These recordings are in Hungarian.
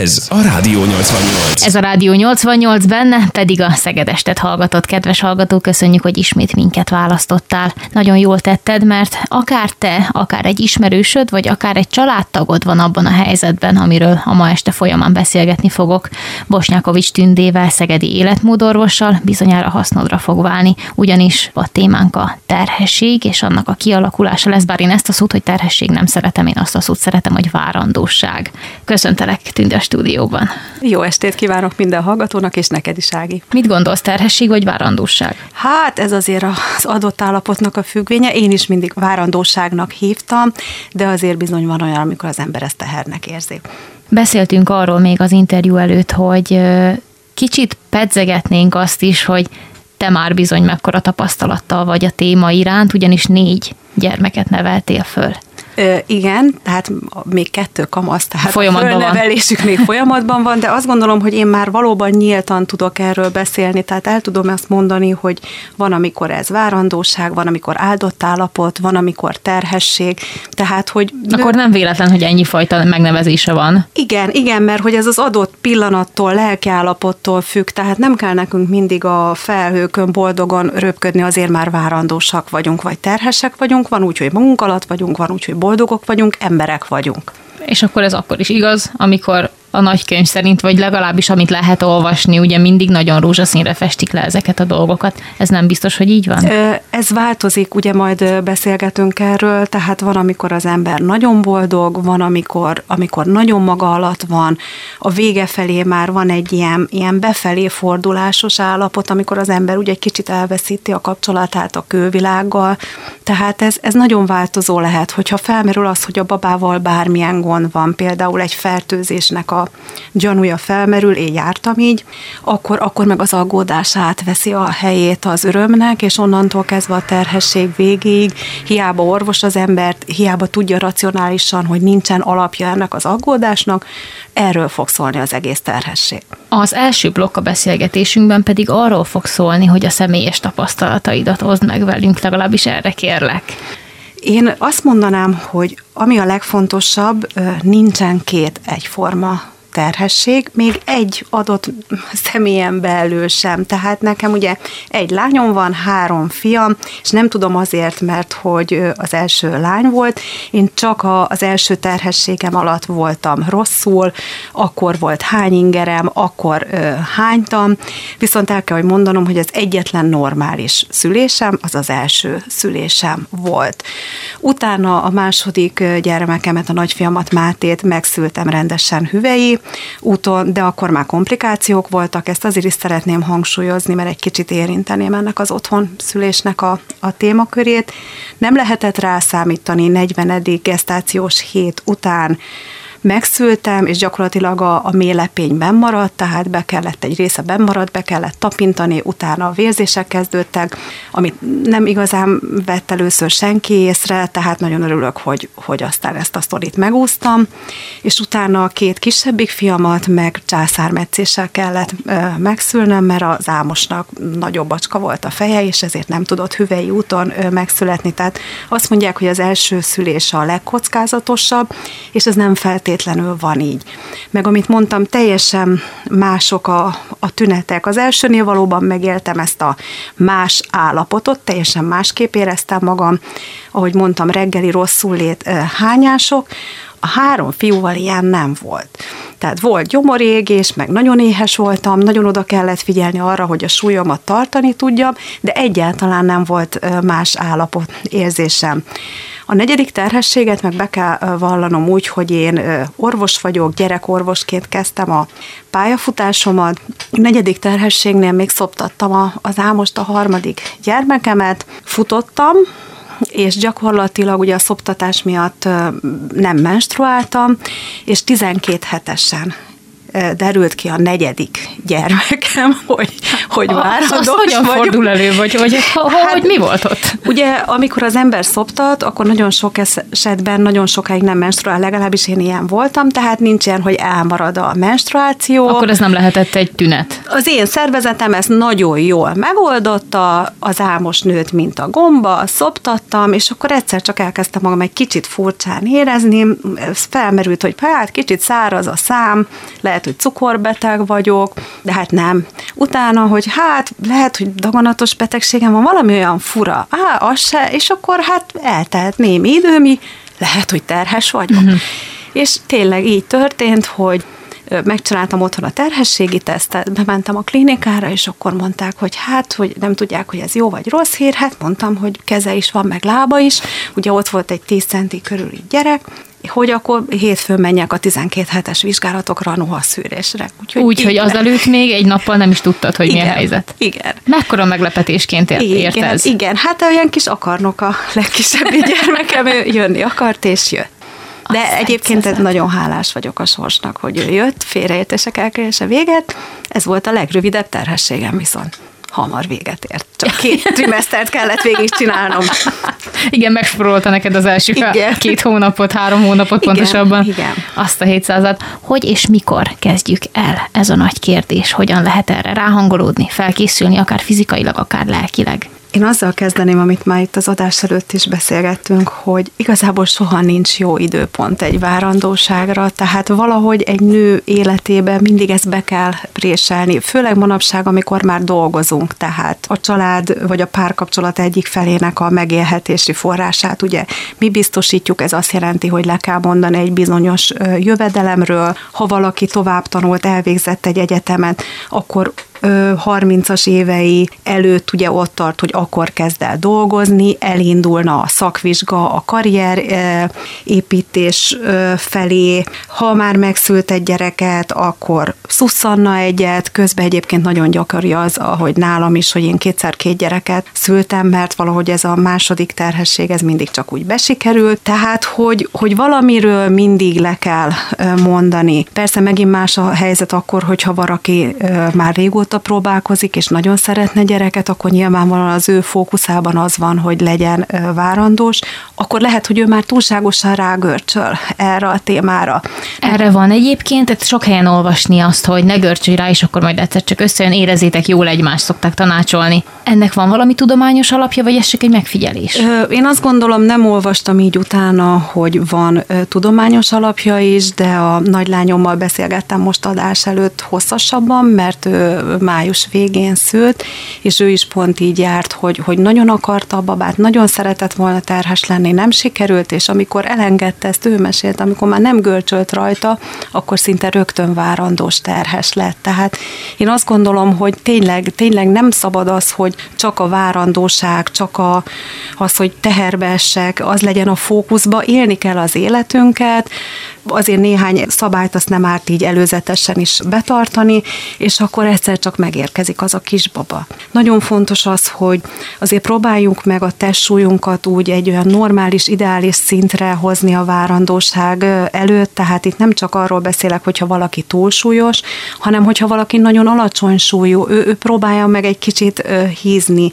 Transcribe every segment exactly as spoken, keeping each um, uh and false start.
Ez a Rádió nyolcvannyolc. Ez a Rádió nyolcvannyolc, benne pedig a SzegedEstet hallgatott kedves hallgató. Köszönjük, hogy ismét minket választottál. Nagyon jól tetted, mert akár te, akár egy ismerősöd, vagy akár egy családtagod van abban a helyzetben, amiről a ma este folyamán beszélgetni fogok. Bosnyákovits Tündével, szegedi életmódorvossal bizonyára hasznodra fog válni, ugyanis a témánk a terhesség és annak a kialakulása lesz, bár én ezt a szót, hogy terhesség nem szeretem, én azt a szót szeretem, hogy várandóság. Köszöntelek, Tündé, a stúdióban. Jó estét kívánok minden hallgatónak, és neked is, Ági. Mit gondolsz, terhesség vagy várandóság? Hát ez azért az adott állapotnak a függvénye. Én is mindig várandóságnak hívtam, de azért bizony van olyan, amikor az ember ezt tehernek érzi. Beszéltünk arról még az interjú előtt, hogy kicsit pedzegetnénk azt is, hogy te már bizony mekkora tapasztalattal vagy a téma iránt, ugyanis négy gyermeket neveltél föl. Ö, igen, tehát még kettő kamasz, tehát fölnevelésük még folyamatban van, de azt gondolom, hogy én már valóban nyíltan tudok erről beszélni, tehát el tudom ezt mondani, hogy van, amikor ez várandóság, van, amikor áldott állapot, van, amikor terhesség, tehát, hogy... Akkor nem véletlen, hogy ennyi fajta megnevezése van. Igen, igen, mert hogy ez az adott pillanattól, lelkiállapottól függ, tehát nem kell nekünk mindig a felhőkön boldogan röpködni, azért már várandósak vagyunk, vagy terhesek vagyunk, van úgy, hogy magunk alatt vagyunk, van úgy, hogy boldogok vagyunk, emberek vagyunk. És akkor ez akkor is igaz, amikor a nagykönyv szerint, vagy legalábbis amit lehet olvasni, ugye mindig nagyon rózsaszínre festik le ezeket a dolgokat. Ez nem biztos, hogy így van? Ez változik, ugye majd beszélgetünk erről, tehát van, amikor az ember nagyon boldog, van, amikor, amikor nagyon maga alatt van, a vége felé már van egy ilyen, ilyen befelé fordulásos állapot, amikor az ember ugye egy kicsit elveszíti a kapcsolatát a külvilággal, tehát ez, ez nagyon változó lehet, hogyha felmerül az, hogy a babával bármilyen gond van, például egy fertőzésnek a a gyanúja felmerül, én jártam így, akkor, akkor meg az aggódás átveszi a helyét az örömnek, és onnantól kezdve a terhesség végéig, hiába orvos az embert, hiába tudja racionálisan, hogy nincsen alapja ennek az aggódásnak, erről fog szólni az egész terhesség. Az első blokk a beszélgetésünkben pedig arról fog szólni, hogy a személyes tapasztalataidat oszd meg velünk, legalábbis erre kérlek. Én azt mondanám, hogy ami a legfontosabb, nincsen két egyforma terhesség, még egy adott személyen belül sem. Tehát nekem ugye egy lányom van, három fiam, és nem tudom azért, mert hogy az első lány volt, én csak az első terhességem alatt voltam rosszul, akkor volt hány ingerem, akkor hánytam, viszont el kell, hogy mondanom, hogy az egyetlen normális szülésem, az az első szülésem volt. Utána a második gyermekemet, a nagyfiamat, Mátét megszültem rendesen hüvei úton, de akkor már komplikációk voltak, ezt azért is szeretném hangsúlyozni, mert egy kicsit érinteném ennek az otthon szülésnek a, a témakörét. Nem lehetett rászámítani, negyvenedik gesztációs hét után megszültem, és gyakorlatilag a, a méhlepény bennmaradt, tehát be kellett egy része bennmaradt, be kellett tapintani, utána a vérzések kezdődtek, amit nem igazán vett először senki észre, tehát nagyon örülök, hogy, hogy aztán ezt a sztorit megúsztam, és utána a két kisebbik fiamat meg császármetszéssel kellett ö, megszülnöm, mert az Ámosnak nagyobb acska volt a feje, és ezért nem tudott hüvei úton ö, megszületni, tehát azt mondják, hogy az első szülés a legkockázatosabb, és ez nem feltétlenül van így. Meg amit mondtam, teljesen mások a, a tünetek. Az elsőnél valóban megéltem ezt a más állapotot, teljesen másképp éreztem magam, ahogy mondtam, reggeli rosszullét, hányások. A három fiúval ilyen nem volt. Tehát volt gyomorégés, meg nagyon éhes voltam, nagyon oda kellett figyelni arra, hogy a súlyomat tartani tudjam, de egyáltalán nem volt más állapot érzésem. A negyedik terhességet meg be kell vallanom úgy, hogy én orvos vagyok, gyerekorvosként kezdtem a pályafutásomat. A negyedik terhességnél még szoptattam az Ámost, a harmadik gyermekemet, futottam, és gyakorlatilag ugye a szoptatás miatt nem menstruáltam, és tizenkét hetesen derült ki a negyedik gyermekem, hogy, hogy várandós az, az hogyan vagyok. Fordul elő, vagy hogy hát, mi volt ott? Ugye, amikor az ember szoptat, akkor nagyon sok esetben nagyon sokáig nem menstruál, legalábbis én ilyen voltam, tehát nincs ilyen, hogy elmarad a menstruáció. Akkor ez nem lehetett egy tünet? Az én szervezetem ezt nagyon jól megoldotta, az álmos nőt, mint a gomba, szoptattam, és akkor egyszer csak elkezdtem magam egy kicsit furcsán érezni, felmerült, hogy hát kicsit száraz a szám, lehet, hogy cukorbeteg vagyok, de hát nem. Utána, hogy hát lehet, hogy daganatos betegségem van, valami olyan fura, á, az se, és akkor hát eltelt némi időm, lehet, hogy terhes vagyok. Uh-huh. És tényleg így történt, hogy megcsináltam otthon a terhességi tesztet, bementem a klinikára, és akkor mondták, hogy hát, hogy nem tudják, hogy ez jó vagy rossz hír, hát mondtam, hogy keze is van, meg lába is, ugye ott volt egy tíz centi körüli gyerek, hogy akkor hétfőn menjek a tizenkét hetes vizsgálatokra a NUHA szűrésre. Úgyhogy Úgy, hogy azelőtt még egy nappal nem is tudtad, hogy igen, mi a helyzet. Igen. Mekkora meglepetésként ért igen, ez? Igen, hát olyan kis akarnok a legkisebb gyermekem, ő jönni akart, és jött. De azt egyébként ez nagyon hálás vagyok a sorsnak, hogy ő jött, félreértések elkerülése véget. Ez volt a legrövidebb terhességem viszont. Hamar véget ért. Csak két trimesztert kellett végig csinálnom. Igen, megsporolta neked az első igen. két hónapot, három hónapot igen, pontosabban. Igen. Azt a hétszázat. Hogy és mikor kezdjük el? Ez a nagy kérdés. Hogyan lehet erre ráhangolódni, felkészülni, akár fizikailag, akár lelkileg? Én azzal kezdeném, amit már itt az adás előtt is beszélgettünk, hogy igazából soha nincs jó időpont egy várandóságra, tehát valahogy egy nő életében mindig ezt be kell préselni, főleg manapság, amikor már dolgozunk, tehát a család vagy a párkapcsolat egyik felének a megélhetési forrását, ugye mi biztosítjuk, ez azt jelenti, hogy le kell mondani egy bizonyos jövedelemről, ha valaki tovább tanult, elvégzett egy egyetemet, akkor harmincas évei előtt ugye ott tart, hogy akkor kezd el dolgozni, elindulna a szakvizsga, a karrier építés felé. Ha már megszült egy gyereket, akkor szusszanna egyet, közben egyébként nagyon gyakori az, ahogy nálam is, hogy én kétszer két gyereket szültem, mert valahogy ez a második terhesség, ez mindig csak úgy besikerült, tehát hogy, hogy valamiről mindig le kell mondani. Persze megint más a helyzet akkor, hogyha valaki már régóta próbálkozik, és nagyon szeretne gyereket, akkor nyilvánvalóan az ő fókuszában az van, hogy legyen várandós, akkor lehet, hogy ő már túlságosan rágörcsöl erre a témára. Erre van egyébként, tehát sok helyen olvasni azt, hogy ne görcsölj rá, és akkor majd egyszer csak összejön, érezzétek jól egymást, szokták tanácsolni. Ennek van valami tudományos alapja, vagy ez csak egy megfigyelés? Én azt gondolom, nem olvastam így utána, hogy van tudományos alapja is, de a nagylányommal beszélgettem most adás előtt hosszasabban, mert ő május végén szült, és ő is pont így járt, hogy, hogy nagyon akarta a babát, nagyon szeretett volna terhes lenni, nem sikerült, és amikor elengedte, ezt ő mesélt, amikor már nem görcsölt rajta, akkor szinte rögtön várandós terhes lett. Tehát én azt gondolom, hogy tényleg, tényleg nem szabad az, hogy csak a várandóság, csak a, az, hogy teherbe essek, az legyen a fókuszba, élni kell az életünket, azért néhány szabályt azt nem árt így előzetesen is betartani, és akkor egyszer csak megérkezik az a kisbaba. Nagyon fontos az, hogy azért próbáljunk meg a testsúlyunkat úgy egy olyan normális, ideális szintre hozni a várandóság előtt, tehát itt nem csak arról beszélek, hogyha valaki túlsúlyos, hanem hogyha valaki nagyon alacsony súlyú, ő, ő próbálja meg egy kicsit hízni.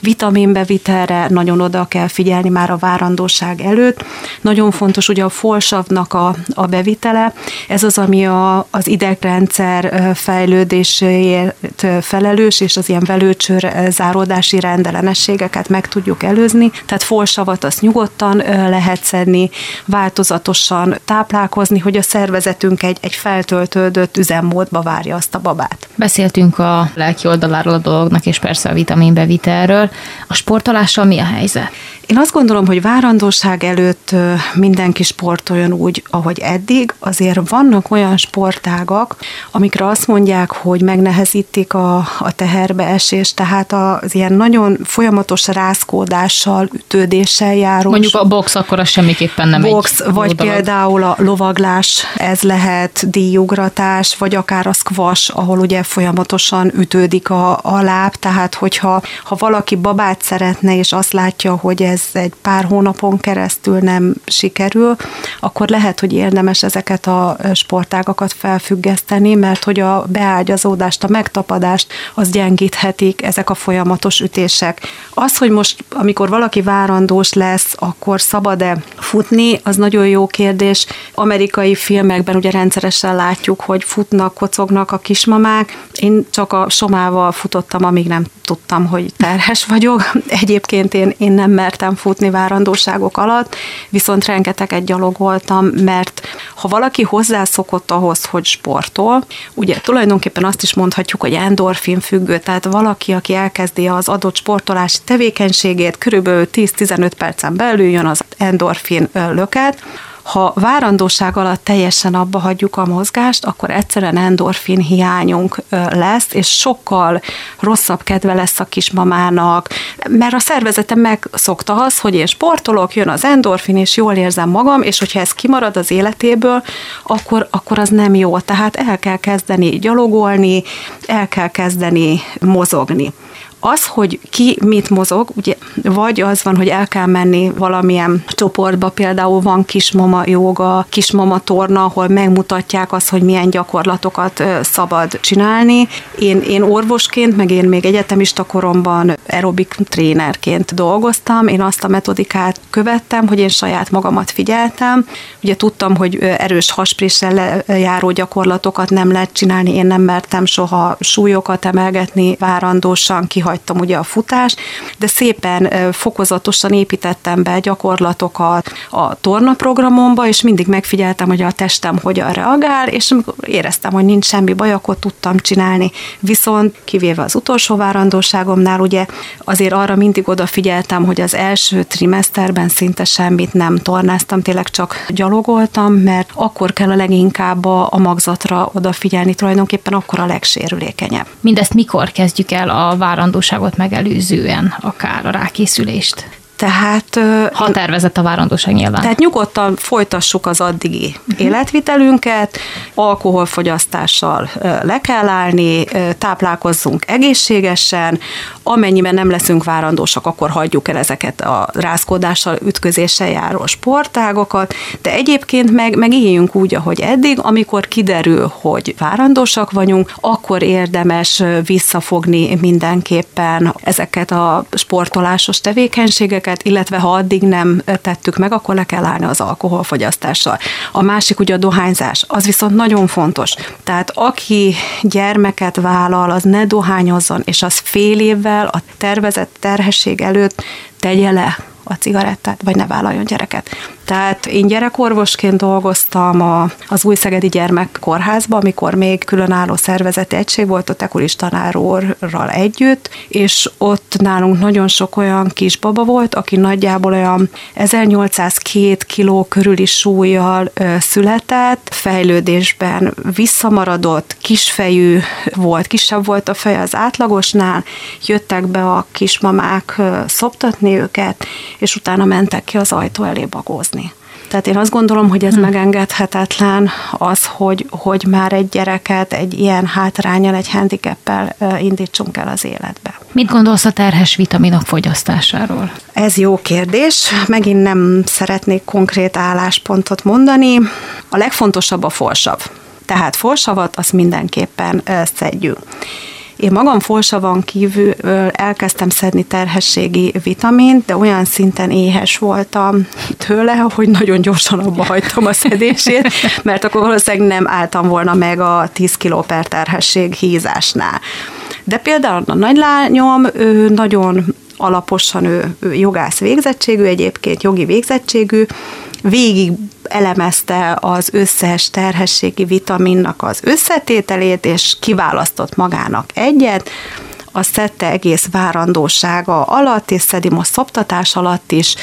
Vitaminbevitelre nagyon oda kell figyelni már a várandóság előtt. Nagyon fontos ugye a folsavnak a a bevitele. Ez az, ami a, az idegrendszer fejlődéséért felelős, és az ilyen velőcsőr záródási rendellenességeket meg tudjuk előzni. Tehát folsavat azt nyugodtan lehet szedni, változatosan táplálkozni, hogy a szervezetünk egy, egy feltöltődött üzemmódba várja azt a babát. Beszéltünk a lelki oldaláról a dolognak, és persze a vitaminbevitelről. A sportolással mi a helyzet? Én azt gondolom, hogy várandóság előtt mindenki sportoljon úgy, ahogy eddig. Azért vannak olyan sportágak, amikre azt mondják, hogy megnehezítik a, a teherbeesést, tehát az ilyen nagyon folyamatos rázkódással, ütődéssel járó. Mondjuk a box akkor az semmiképpen nem box, egy box, vagy dolog. Például a lovaglás, ez lehet díjugratás, vagy akár a squash, ahol ugye folyamatosan ütődik a, a láb, tehát hogyha ha valaki babát szeretne, és azt látja, hogy ez ez egy pár hónapon keresztül nem sikerül, akkor lehet, hogy érdemes ezeket a sportágakat felfüggeszteni, mert hogy a beágyazódást, a megtapadást az gyengíthetik ezek a folyamatos ütések. Az, hogy most, amikor valaki várandós lesz, akkor szabad-e futni, az nagyon jó kérdés. Amerikai filmekben ugye rendszeresen látjuk, hogy futnak, kocognak a kismamák. Én csak a somával futottam, amíg nem tudtam, hogy terhes vagyok. Egyébként én, én nem mertem futni várandóságok alatt, viszont rengeteget gyalogoltam, mert ha valaki hozzászokott ahhoz, hogy sportol, ugye tulajdonképpen azt is mondhatjuk, hogy endorfin függő, tehát valaki, aki elkezdi az adott sportolási tevékenységét, körülbelül tíz-tizenöt percen belül jön az endorfin löket. Ha várandóság alatt teljesen abba hagyjuk a mozgást, akkor egyszerűen endorfin hiányunk lesz, és sokkal rosszabb kedve lesz a kismamának, mert a szervezetem megszokta az, hogy én sportolok, jön az endorfin, és jól érzem magam, és hogyha ez kimarad az életéből, akkor, akkor az nem jó. Tehát el kell kezdeni gyalogolni, el kell kezdeni mozogni. Az, hogy ki mit mozog, ugye, vagy az van, hogy el kell menni valamilyen csoportba, például van kismama jóga, kismama torna, ahol megmutatják azt, hogy milyen gyakorlatokat szabad csinálni. Én, én orvosként, meg én még egyetemista koromban aerobik trénerként dolgoztam, én azt a metodikát követtem, hogy én saját magamat figyeltem. Ugye tudtam, hogy erős haspréssel járó gyakorlatokat nem lehet csinálni, én nem mertem soha súlyokat emelgetni várandósan, ki hagytam ugye a futást, de szépen fokozatosan építettem be gyakorlatokat a tornaprogramomba, és mindig megfigyeltem, hogy a testem hogyan reagál, és amikor éreztem, hogy nincs semmi baj, akkor tudtam csinálni. Viszont kivéve az utolsó várandóságomnál, ugye azért arra mindig odafigyeltem, hogy az első trimeszterben szinte semmit nem tornáztam, tényleg csak gyalogoltam, mert akkor kell a leginkább a magzatra odafigyelni, tulajdonképpen akkor a legsérülékenyebb. Mindezt mikor kezdjük el a várandóságot megelőzően, akár a rákészülést? Tehát, ha tervezett a várandóság nyilván. Tehát nyugodtan folytassuk az addigi uh-huh. életvitelünket, alkoholfogyasztással le kell állni, táplálkozzunk egészségesen, amennyiben nem leszünk várandósak, akkor hagyjuk el ezeket a rázkódással, ütközéssel járó sportágokat, de egyébként meg, meg éljünk úgy, ahogy eddig, amikor kiderül, hogy várandósak vagyunk, akkor érdemes visszafogni mindenképpen ezeket a sportolásos tevékenységeket, illetve ha addig nem tettük meg, akkor le kell állni az alkoholfogyasztással. A másik ugye a dohányzás, az viszont nagyon fontos. Tehát aki gyermeket vállal, az ne dohányozzon, és az fél évvel a tervezett terhesség előtt tegye le a cigarettát, vagy ne vállaljon gyereket. Tehát én gyerekorvosként dolgoztam a, az Új Szegedi Gyermekkórházban, amikor még különálló szervezeti egység volt, ott Ekuris Tanár úrral együtt, és ott nálunk nagyon sok olyan kisbaba volt, aki nagyjából olyan ezernyolcszázkettő kiló körüli súlyjal született, fejlődésben visszamaradott, kisfejű volt, kisebb volt a feje az átlagosnál, jöttek be a kismamák szoptatni őket, és utána mentek ki az ajtó elé bagózni. Tehát én azt gondolom, hogy ez hmm. megengedhetetlen az, hogy, hogy már egy gyereket egy ilyen hátránnyal, egy handicappel indítsunk el az életbe. Mit gondolsz a terhes vitaminok fogyasztásáról? Ez jó kérdés. Megint nem szeretnék konkrét álláspontot mondani. A legfontosabb a folsav. Tehát folsavat azt mindenképpen szedjünk. Én magam folsavon kívül elkezdtem szedni terhességi vitamint, de olyan szinten éhes voltam tőle, hogy nagyon gyorsan abba hagytam a szedését, mert akkor valószínűleg nem álltam volna meg a tíz kiló per terhesség hízásnál. De például a nagylányom, ő nagyon alaposan ő, ő jogász végzettségű, egyébként jogi végzettségű, végig elemezte az összes terhességi vitaminnak az összetételét, és kiválasztott magának egyet, azt szedte egész várandósága alatt, és szedi most szoptatás alatt is,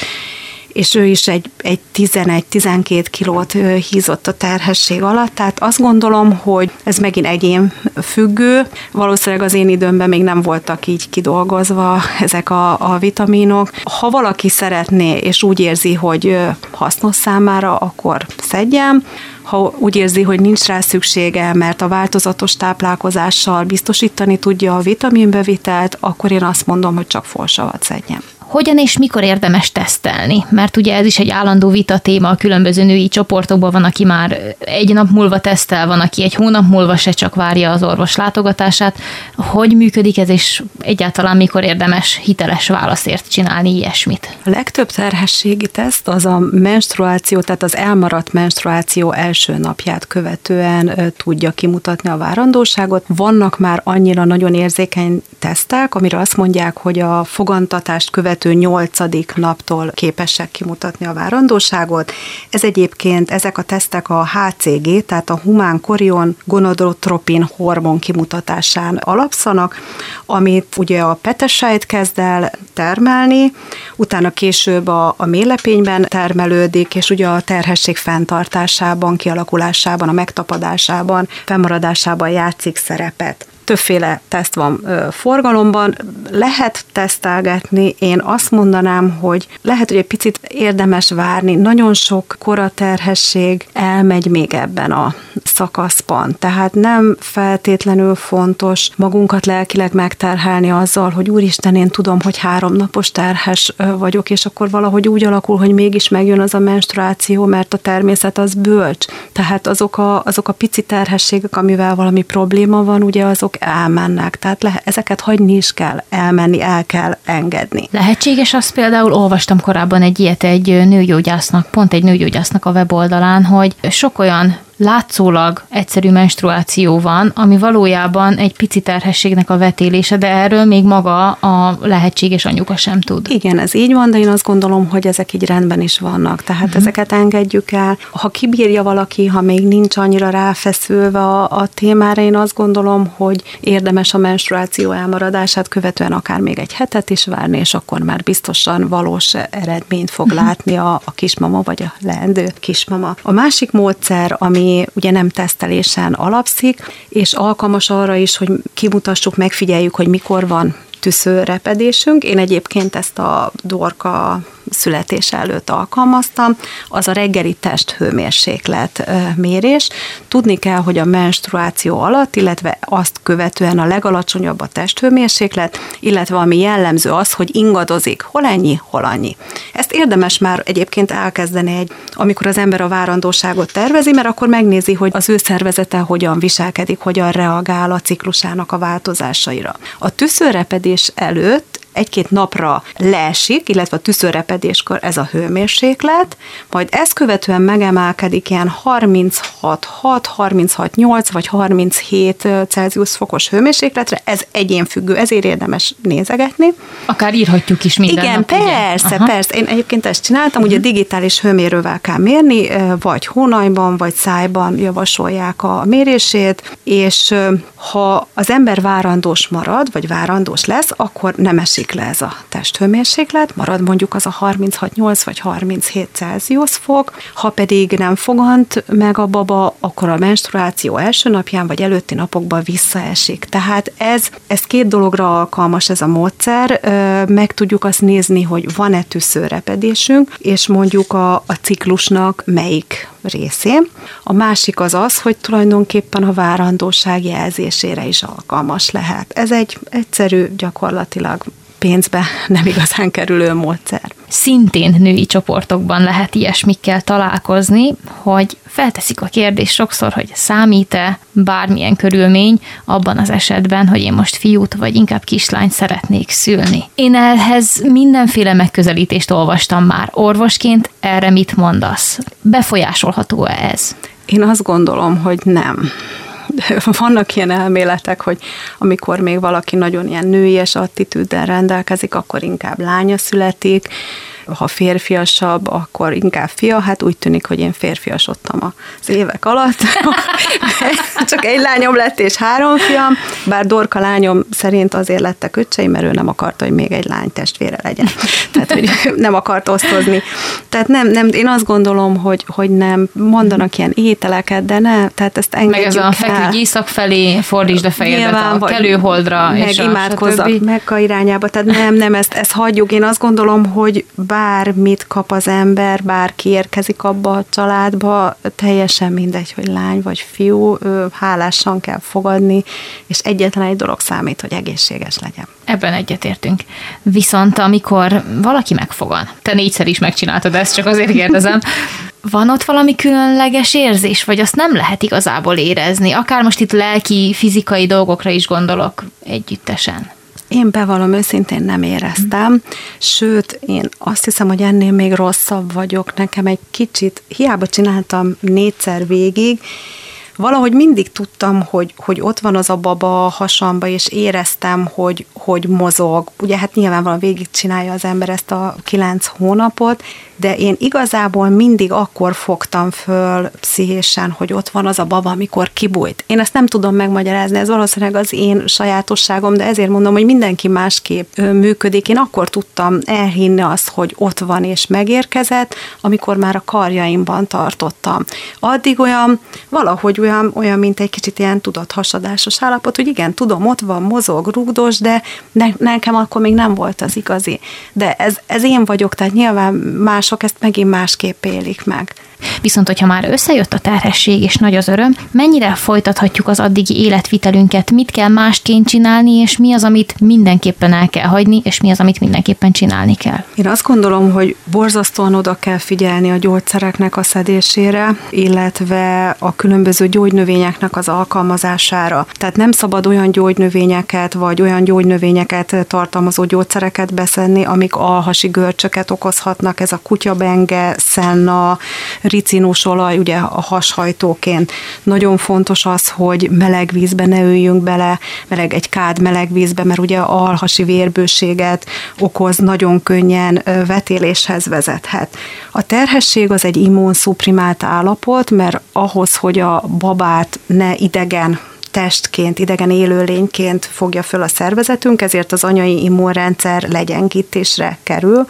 és ő is egy, egy tizenegy-tizenkét kilót hízott a terhesség alatt, tehát azt gondolom, hogy ez megint egyén függő, valószínűleg az én időmben még nem voltak így kidolgozva ezek a, a vitaminok. Ha valaki szeretné, és úgy érzi, hogy hasznos számára, akkor szedjem, ha úgy érzi, hogy nincs rá szüksége, mert a változatos táplálkozással biztosítani tudja a vitaminbevitelt, akkor én azt mondom, hogy csak folsavat szedjem. Hogyan és mikor érdemes tesztelni? Mert ugye ez is egy állandó vita téma, a különböző női csoportokban van, aki már egy nap múlva tesztel, van, aki egy hónap múlva se, csak várja az orvos látogatását. Hogy működik ez, és egyáltalán mikor érdemes hiteles válaszért csinálni ilyesmit? A legtöbb terhességi teszt az a menstruáció, tehát az elmaradt menstruáció első napját követően tudja kimutatni a várandóságot. Vannak már annyira nagyon érzékeny tesztek, amire azt mondják, hogy a fogantatást követően nyolcadik naptól képesek kimutatni a várandóságot. Ez egyébként, ezek a tesztek a há cé gé, tehát a humán korion gonadotropin hormon kimutatásán alapszanak, amit ugye a petesejt kezd el termelni, utána később a, a méhlepényben termelődik, és ugye a terhesség fenntartásában, kialakulásában, a megtapadásában, fennmaradásában játszik szerepet. Többféle teszt van ö, forgalomban, lehet tesztelgetni, én azt mondanám, hogy lehet, hogy egy picit érdemes várni, nagyon sok koraterhesség elmegy még ebben a szakaszban, tehát nem feltétlenül fontos magunkat lelkileg megterhelni azzal, hogy úristen, én tudom, hogy háromnapos terhes vagyok, és akkor valahogy úgy alakul, hogy mégis megjön az a menstruáció, mert a természet az bölcs, tehát azok a, azok a pici terhességek, amivel valami probléma van, ugye azok elmennek, tehát le, ezeket hagyni is kell, elmenni, el kell engedni. Lehetséges az, például olvastam korábban egy ilyet egy nőgyógyásznak, pont egy nőgyógyásznak a weboldalán, hogy sok olyan látszólag egyszerű menstruáció van, ami valójában egy pici terhességnek a vetélése, de erről még maga a lehetséges anyuka sem tud. Igen, ez így van, de én azt gondolom, hogy ezek így rendben is vannak, tehát mm-hmm. ezeket engedjük el. Ha kibírja valaki, ha még nincs annyira ráfeszülve a, a témára, én azt gondolom, hogy érdemes a menstruáció elmaradását követően akár még egy hetet is várni, és akkor már biztosan valós eredményt fog mm-hmm. látni a, a kismama, vagy a leendő kismama. A másik módszer, ami ugye nem tesztelésen alapszik, és alkalmas arra is, hogy kimutassuk, megfigyeljük, hogy mikor van tüszőrepedésünk. Én egyébként ezt a dorka születés előtt alkalmaztam, az a reggeli testhőmérséklet mérés. Tudni kell, hogy a menstruáció alatt, illetve azt követően a legalacsonyabb a testhőmérséklet, illetve ami jellemző az, hogy ingadozik, hol ennyi, hol annyi. Ezt érdemes már egyébként elkezdeni, egy, amikor az ember a várandóságot tervezi, mert akkor megnézi, hogy az ő szervezete hogyan viselkedik, hogyan reagál a ciklusának a változásaira. A tüszőrepedés előtt egy-két napra leesik, illetve a tüszőrepedéskor ez a hőmérséklet, majd ezt követően megemelkedik ilyen harminchat hat, harminchat nyolc vagy harminchét Celsius fokos hőmérsékletre, ez egyénfüggő, ezért érdemes nézegetni. Akár írhatjuk is minden Igen, nap, persze, ugye? persze. Én egyébként ezt csináltam, uh-huh. ugye digitális hőmérővel kell mérni, vagy hónajban, vagy szájban javasolják a mérését, és ha az ember várandós marad, vagy várandós lesz, akkor nem esik le ez a testhőmérséklet, marad mondjuk az a harminchat nyolc vagy harminchét Celsius fok, ha pedig nem fogant meg a baba, akkor a menstruáció első napján vagy előtti napokban visszaesik. Tehát ez, ez két dologra alkalmas ez a módszer, meg tudjuk azt nézni, hogy van-e tüszőrepedésünk, és mondjuk a, a ciklusnak melyik részén. A másik az az, hogy tulajdonképpen a várandóság jelzésére is alkalmas lehet. Ez egy egyszerű, gyakorlatilag pénzbe nem igazán kerülő módszer. Szintén női csoportokban lehet ilyesmikkel találkozni, hogy felteszik a kérdést sokszor, hogy számít-e bármilyen körülmény abban az esetben, hogy én most fiút vagy inkább kislányt szeretnék szülni. Én ehhez mindenféle megközelítést olvastam már. Orvosként erre mit mondasz? Befolyásolható-e ez? Én azt gondolom, hogy nem. Vannak ilyen elméletek, hogy amikor még valaki nagyon ilyen nőies attitűddel rendelkezik, akkor inkább lánya születik, ha férfiasabb, akkor inkább fia, hát úgy tűnik, hogy én férfiasodtam az évek alatt. Csak egy lányom lett és három fiam, bár dorka lányom szerint azért lettek öccsei, mert ő nem akarta, hogy még egy lány testvére legyen. Tehát, hogy nem akart osztozni. Tehát nem, nem, én azt gondolom, hogy, hogy nem mondanak ilyen ételeket, de ne, tehát ezt engedjük el. Meg ez a feküdj észak felé, fordítsd a fejedet a kelőholdra, és a stb. Meg imádkozzak meg a irányába, tehát nem, nem, ezt, ezt hagyjuk. Én azt gondolom, hogy bármit kap az ember, bárki érkezik abba a családba, teljesen mindegy, hogy lány vagy fiú, hálásan kell fogadni, és egyetlen egy dolog számít, hogy egészséges legyen. Ebben egyetértünk. Viszont amikor valaki megfogan, te négyszer is megcsináltad ezt, csak azért kérdezem, van ott valami különleges érzés, vagy azt nem lehet igazából érezni? Akár most itt lelki, fizikai dolgokra is gondolok együttesen. Én bevallom, őszintén nem éreztem, sőt, én azt hiszem, hogy ennél még rosszabb vagyok, nekem egy kicsit, hiába csináltam négyszer végig, valahogy mindig tudtam, hogy, hogy ott van az a baba a hasamba, és éreztem, hogy, hogy mozog. Ugye hát nyilvánvalóan végig csinálja az ember ezt a kilenc hónapot, de én igazából mindig akkor fogtam föl pszichésen, hogy ott van az a baba, amikor kibújt. Én ezt nem tudom megmagyarázni, ez valószínűleg az én sajátosságom, de ezért mondom, hogy mindenki másképp működik. Én akkor tudtam elhinni azt, hogy ott van és megérkezett, amikor már a karjaimban tartottam. Addig olyan, valahogy olyan, olyan mint egy kicsit ilyen tudathasadásos állapot, hogy igen, tudom, ott van, mozog, rugdos, de ne, nekem akkor még nem volt az igazi. De ez, ez én vagyok, tehát nyilván más Sok ezt megint másképp élik meg. Viszont, hogyha már összejött a terhesség és nagy az öröm, mennyire folytathatjuk az addigi életvitelünket? Mit kell másként csinálni, és mi az, amit mindenképpen el kell hagyni, és mi az, amit mindenképpen csinálni kell? Én azt gondolom, hogy borzasztóan oda kell figyelni a gyógyszereknek a szedésére, illetve a különböző gyógynövényeknek az alkalmazására. Tehát nem szabad olyan gyógynövényeket, vagy olyan gyógynövényeket tartalmazó gyógyszereket beszedni, amik alhasi görcsöket okozhatnak, ez a kutyabenge, szenna, ricinós olaj, ugye a hashajtóként. Nagyon fontos az, hogy meleg vízbe ne üljünk bele, meleg egy kád meleg vízbe, mert ugye alhasi vérbőséget okoz, nagyon könnyen vetéléshez vezethet. A terhesség az egy immunszuprimált állapot, mert ahhoz, hogy a babát ne idegen testként, idegen élőlényként fogja föl a szervezetünk, ezért az anyai immunrendszer legyengítésre kerül.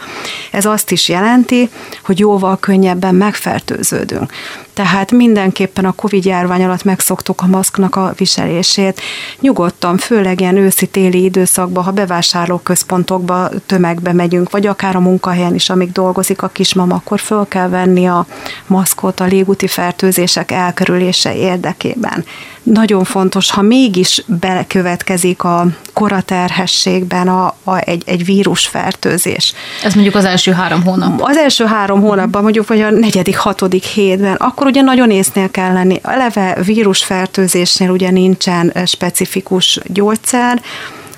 Ez azt is jelenti, hogy jóval könnyebben megfertőződünk. Tehát mindenképpen a Covid-járvány alatt megszoktuk a maszknak a viselését. Nyugodtan, főleg ilyen őszi-téli időszakban, ha bevásárlóközpontokba, tömegbe megyünk, vagy akár a munkahelyen is, amíg dolgozik a kismama, akkor föl kell venni a maszkot a légúti fertőzések elkerülése érdekében. Nagyon fontos, ha mégis belekövetkezik a koraterhességben a, a, egy, egy vírusfertőzés. Ez mondjuk az első három hónapban. Az első három hónapban, mondjuk vagy a negyedik, hatodik hétben, akkor ugye nagyon észnél kell lenni. Eleve vírusfertőzésnél ugye nincsen specifikus gyógyszer.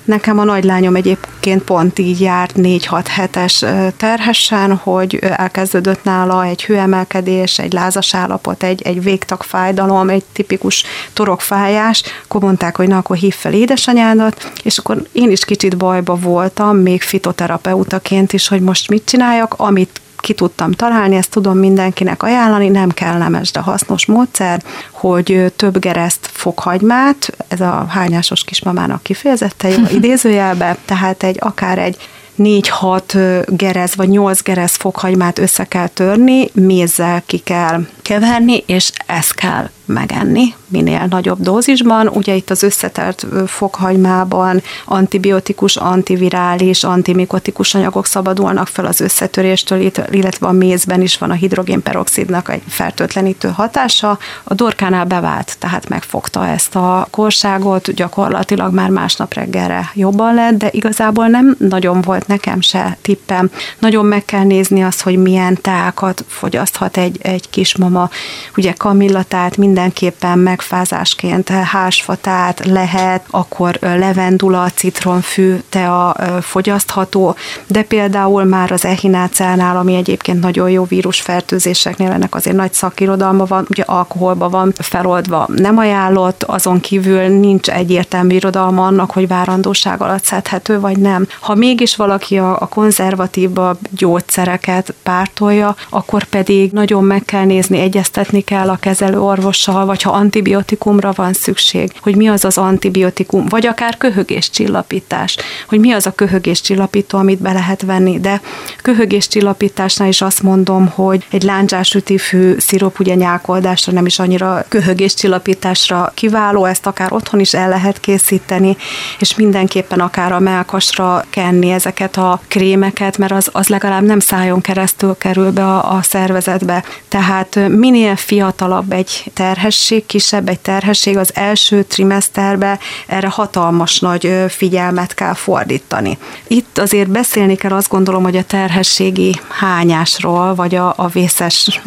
Nekem a nagylányom egyébként pont így járt négy-hat hetes terhesen, hogy elkezdődött nála egy hőemelkedés, egy lázas állapot, egy, egy végtagfájdalom, egy tipikus torokfájás. Akkor mondták, hogy na, akkor hív fel édesanyádat, és akkor én is kicsit bajba voltam, még fitoterapeutaként is, hogy most mit csináljak, amit ki tudtam találni, ezt tudom mindenkinek ajánlani, nem kellemes, de hasznos módszer, hogy több gereszt fokhagymát, ez a hányásos kismamának kifejezetten idézőjelbe, tehát egy akár egy négy-hat gerez vagy nyolc gerez fokhagymát össze kell törni, mézzel ki kell keverni, és ezt kell megenni minél nagyobb dózisban. Ugye itt az összetert fokhagymában antibiotikus, antivirális, antimikotikus anyagok szabadulnak fel az összetöréstől, illetve a mézben is van a hidrogénperoxidnak egy fertőtlenítő hatása. A dorkánál bevált, tehát megfogta ezt a korságot, gyakorlatilag már másnap reggelre jobban lett, de igazából nem nagyon volt nekem se tippem. Nagyon meg kell nézni azt, hogy milyen teákat fogyaszthat egy, egy kismama. Ugye kamillatát minden mindenképpen megfázásként hársfatát lehet, akkor levendula, citromfű tea fogyasztható, de például már az echináceánál, ami egyébként nagyon jó vírusfertőzéseknél, ennek azért nagy szakirodalma van, ugye alkoholban van feloldva, nem ajánlott, azon kívül nincs egyértelmű irodalma annak, hogy várandóság alatt szedhető vagy nem. Ha mégis valaki a konzervatívabb gyógyszereket pártolja, akkor pedig nagyon meg kell nézni, egyeztetni kell a kezelő orvossal, hatással, vagy ha antibiotikumra van szükség, hogy mi az az antibiotikum, vagy akár köhögéscsillapítás, hogy mi az a köhögéscsillapító, amit be lehet venni, de köhögéscsillapításnál is azt mondom, hogy egy lándzsás ütifű szirop ugye nyálkoldásra, nem is annyira köhögéscsillapításra kiváló, ezt akár otthon is el lehet készíteni, és mindenképpen akár a mellkasra kenni ezeket a krémeket, mert az, az legalább nem szájon keresztül kerül be a, a szervezetbe. Tehát minél fiatalabb egy terhesség, kisebb egy terhesség, az első trimeszterben erre hatalmas nagy figyelmet kell fordítani. Itt azért beszélni kell, azt gondolom, hogy a terhességi hányásról, vagy a, a vészes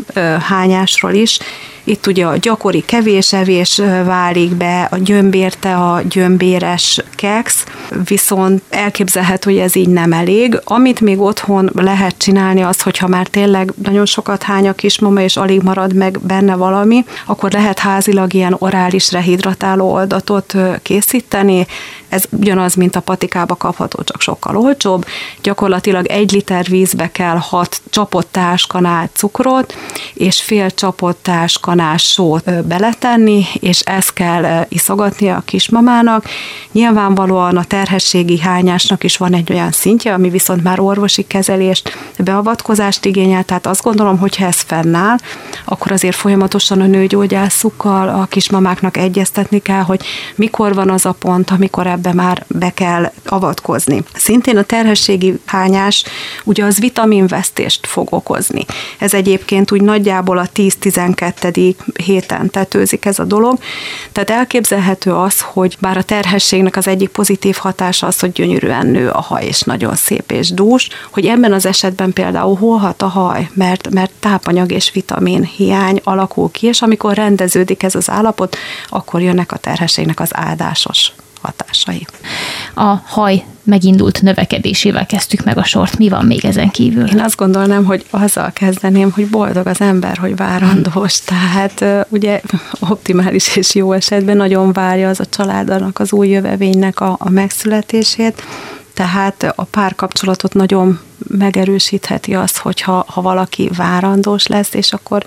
hányásról is. Itt ugye a gyakori kevés evés válik be, a gyömbérte, a gyömbéres keksz, viszont elképzelhető, hogy ez így nem elég. Amit még otthon lehet csinálni az, hogyha már tényleg nagyon sokat hány a kismama, és alig marad meg benne valami, akkor lehet házilag ilyen orális rehidratáló oldatot készíteni. Ez ugyanaz, mint a patikába kapható, csak sokkal olcsóbb. Gyakorlatilag egy liter vízbe kell hat csapott táskanál cukrot, és fél csapott táskanál sót beletenni, és ezt kell iszogatni a kismamának. Nyilvánvalóan a terhességi hányásnak is van egy olyan szintje, ami viszont már orvosi kezelést, beavatkozást igényel, tehát azt gondolom, hogy ha ez fennáll, akkor azért folyamatosan a nőgyógyászukkal a kismamáknak egyeztetni kell, hogy mikor van az a pont, amikor ebbe már be kell avatkozni. Szintén a terhességi hányás ugye az vitaminvesztést fog okozni. Ez egyébként úgy nagyjából a tíz-tizenkettedik héten tetőzik ez a dolog. Tehát elképzelhető az, hogy bár a terhességnek az egyik pozitív hatása az, hogy gyönyörűen nő a haj, és nagyon szép és dús, hogy ebben az esetben például holhat a haj, mert, mert tápanyag és vitamin hiány alakul ki, és amikor rendeződik ez az állapot, akkor jönnek a terhességnek az áldásos hatásai. A haj megindult növekedésével kezdtük meg a sort. Mi van még ezen kívül? Én azt gondolnám, hogy azzal kezdeném, hogy boldog az ember, hogy várandós. Tehát ugye optimális és jó esetben nagyon várja az a családának, az új jövevénynek a, a megszületését. Tehát a párkapcsolatot nagyon megerősítheti azt, hogyha ha valaki várandós lesz, és akkor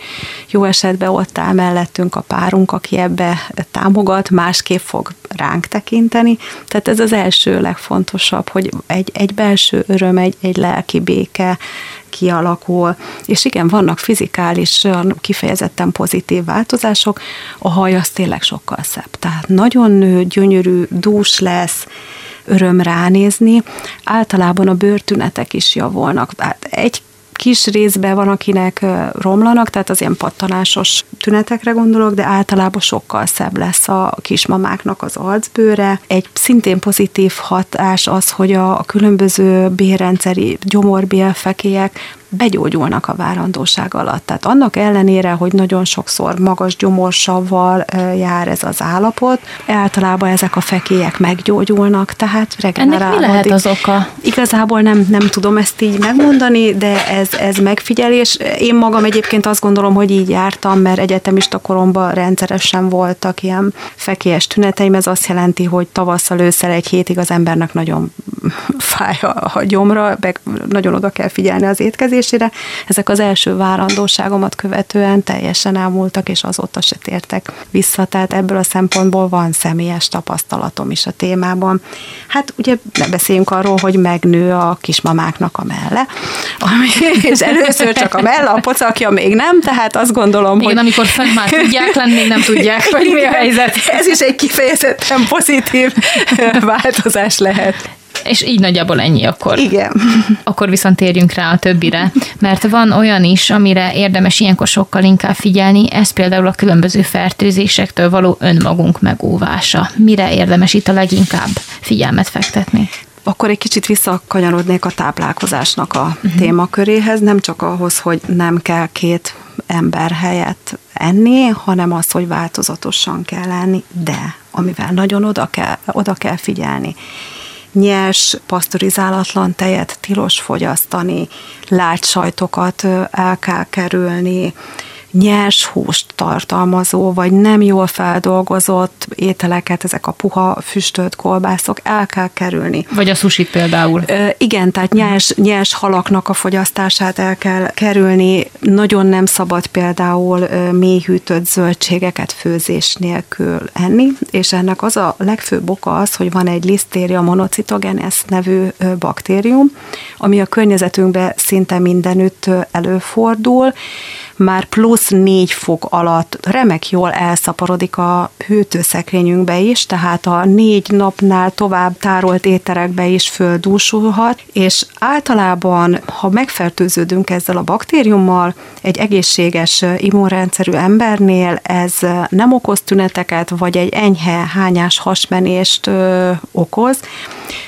jó esetben ott áll mellettünk a párunk, aki ebbe támogat, másképp fog ránk tekinteni. Tehát ez az első legfontosabb, hogy egy, egy belső öröm, egy, egy lelki béke kialakul. És igen, vannak fizikális, kifejezetten pozitív változások. A haj az tényleg sokkal szebb. Tehát nagyon nő, gyönyörű, dús lesz, öröm ránézni. Általában a bőrtünetek is javulnak. Hát egy kis részben van, akinek romlanak, tehát az ilyen pattanásos tünetekre gondolok, de általában sokkal szebb lesz a kismamáknak az arcbőre. Egy szintén pozitív hatás az, hogy a különböző bélrendszeri gyomorbélfekélyek begyógyulnak a várandóság alatt. Tehát annak ellenére, hogy nagyon sokszor magas gyomorsavval jár ez az állapot, általában ezek a fekélyek meggyógyulnak, tehát regenerálódik. Ennek mi lehet az oka? Igazából nem, nem tudom ezt így megmondani, de ez, ez megfigyelés. Én magam egyébként azt gondolom, hogy így jártam, mert egyetemista koromban rendszeresen voltak ilyen fekélyes tüneteim. Ez azt jelenti, hogy tavasszal, ősszel egy hétig az embernek nagyon fáj a gyomra, meg nagyon oda kell figyelni az étkezésre. Ezek az első várandóságomat követően teljesen elmúltak, és azóta se tértek vissza, tehát ebből a szempontból van személyes tapasztalatom is a témában. Hát ugye ne beszéljünk arról, hogy megnő a kismamáknak a melle, ami, és először csak a melle, a pocakja még nem, tehát azt gondolom, igen, hogy... amikor fenn már tudják lenni, még nem tudják, hogy mi a helyzet. Ez is egy kifejezetten pozitív változás lehet. És így nagyjából ennyi akkor. Igen. Akkor viszont térjünk rá a többire, mert van olyan is, amire érdemes ilyenkor sokkal inkább figyelni, ez például a különböző fertőzésektől való önmagunk megóvása. Mire érdemes itt a leginkább figyelmet fektetni? Akkor egy kicsit visszakanyarodnék a táplálkozásnak a uh-huh. témaköréhez, nem csak ahhoz, hogy nem kell két ember helyett enni, hanem az, hogy változatosan kell enni, de amivel nagyon oda kell, oda kell figyelni. Nyers, pasztorizálatlan tejet tilos fogyasztani, lágy sajtokat el kell kerülni, nyers húst tartalmazó, vagy nem jól feldolgozott ételeket, ezek a puha füstölt kolbászok, el kell kerülni. Vagy a susit például. Ö, igen, tehát nyers, nyers halaknak a fogyasztását el kell kerülni. Nagyon nem szabad például mélyhűtött zöldségeket főzés nélkül enni, és ennek az a legfőbb oka az, hogy van egy Listeria monocytogenes nevű baktérium, ami a környezetünkben szinte mindenütt előfordul, már plusz négy fok alatt remek jól elszaporodik a hűtőszekrényünkbe is, tehát a négy napnál tovább tárolt ételekbe is földúsulhat, és általában, ha megfertőződünk ezzel a baktériummal, egy egészséges immunrendszerű embernél ez nem okoz tüneteket, vagy egy enyhe hányás hasmenést ö, okoz,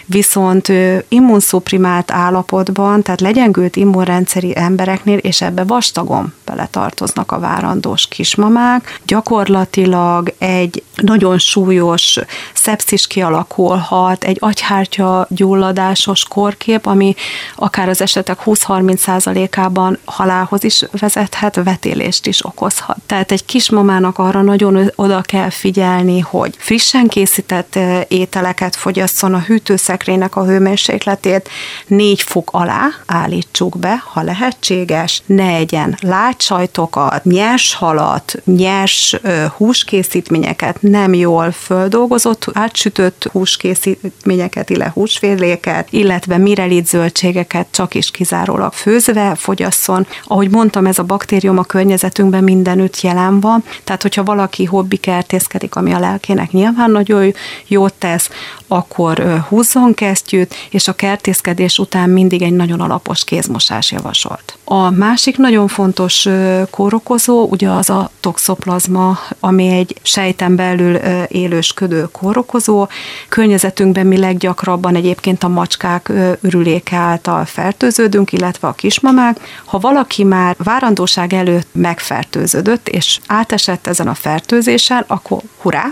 viszont ö, immunszuprimált állapotban, tehát legyengült immunrendszeri embereknél, és ebbe vastagon beletartoznak a várandós kismamák, gyakorlatilag egy nagyon súlyos szepszis kialakulhat, egy agyhártya gyulladásos kórkép, ami akár az esetek húsz-harminc százalékában halálhoz is vezethet, vetélést is okozhat. Tehát egy kismamának arra nagyon oda kell figyelni, hogy frissen készített ételeket fogyasszon, a hűtőszekrénynek a hőmérsékletét négy fok alá állítsuk be, ha lehetséges, ne egyen lágyzsajtokat, nyers halat, nyers húskészítményeket, nem jól földolgozott, átsütött húskészítményeket, illetve húsféléket, illetve mirelit zöldségeket csak is kizárólag főzve fogyasszon. Ahogy mondtam, ez a baktérium a környezetünkben mindenütt jelen van, tehát hogyha valaki hobbikertészkedik, ami a lelkének nyilván nagyon jót tesz, akkor húzzon kesztyűt, és a kertészkedés után mindig egy nagyon alapos kézmosás javasolt. A másik nagyon fontos kórokozó, ugye az a toxoplazma, ami egy sejten belül élősködő kórokozó. Környezetünkben mi leggyakrabban egyébként a macskák ürüléke által fertőződünk, illetve a kismamák. Ha valaki már várandóság előtt megfertőződött, és átesett ezen a fertőzésen, akkor hurrá!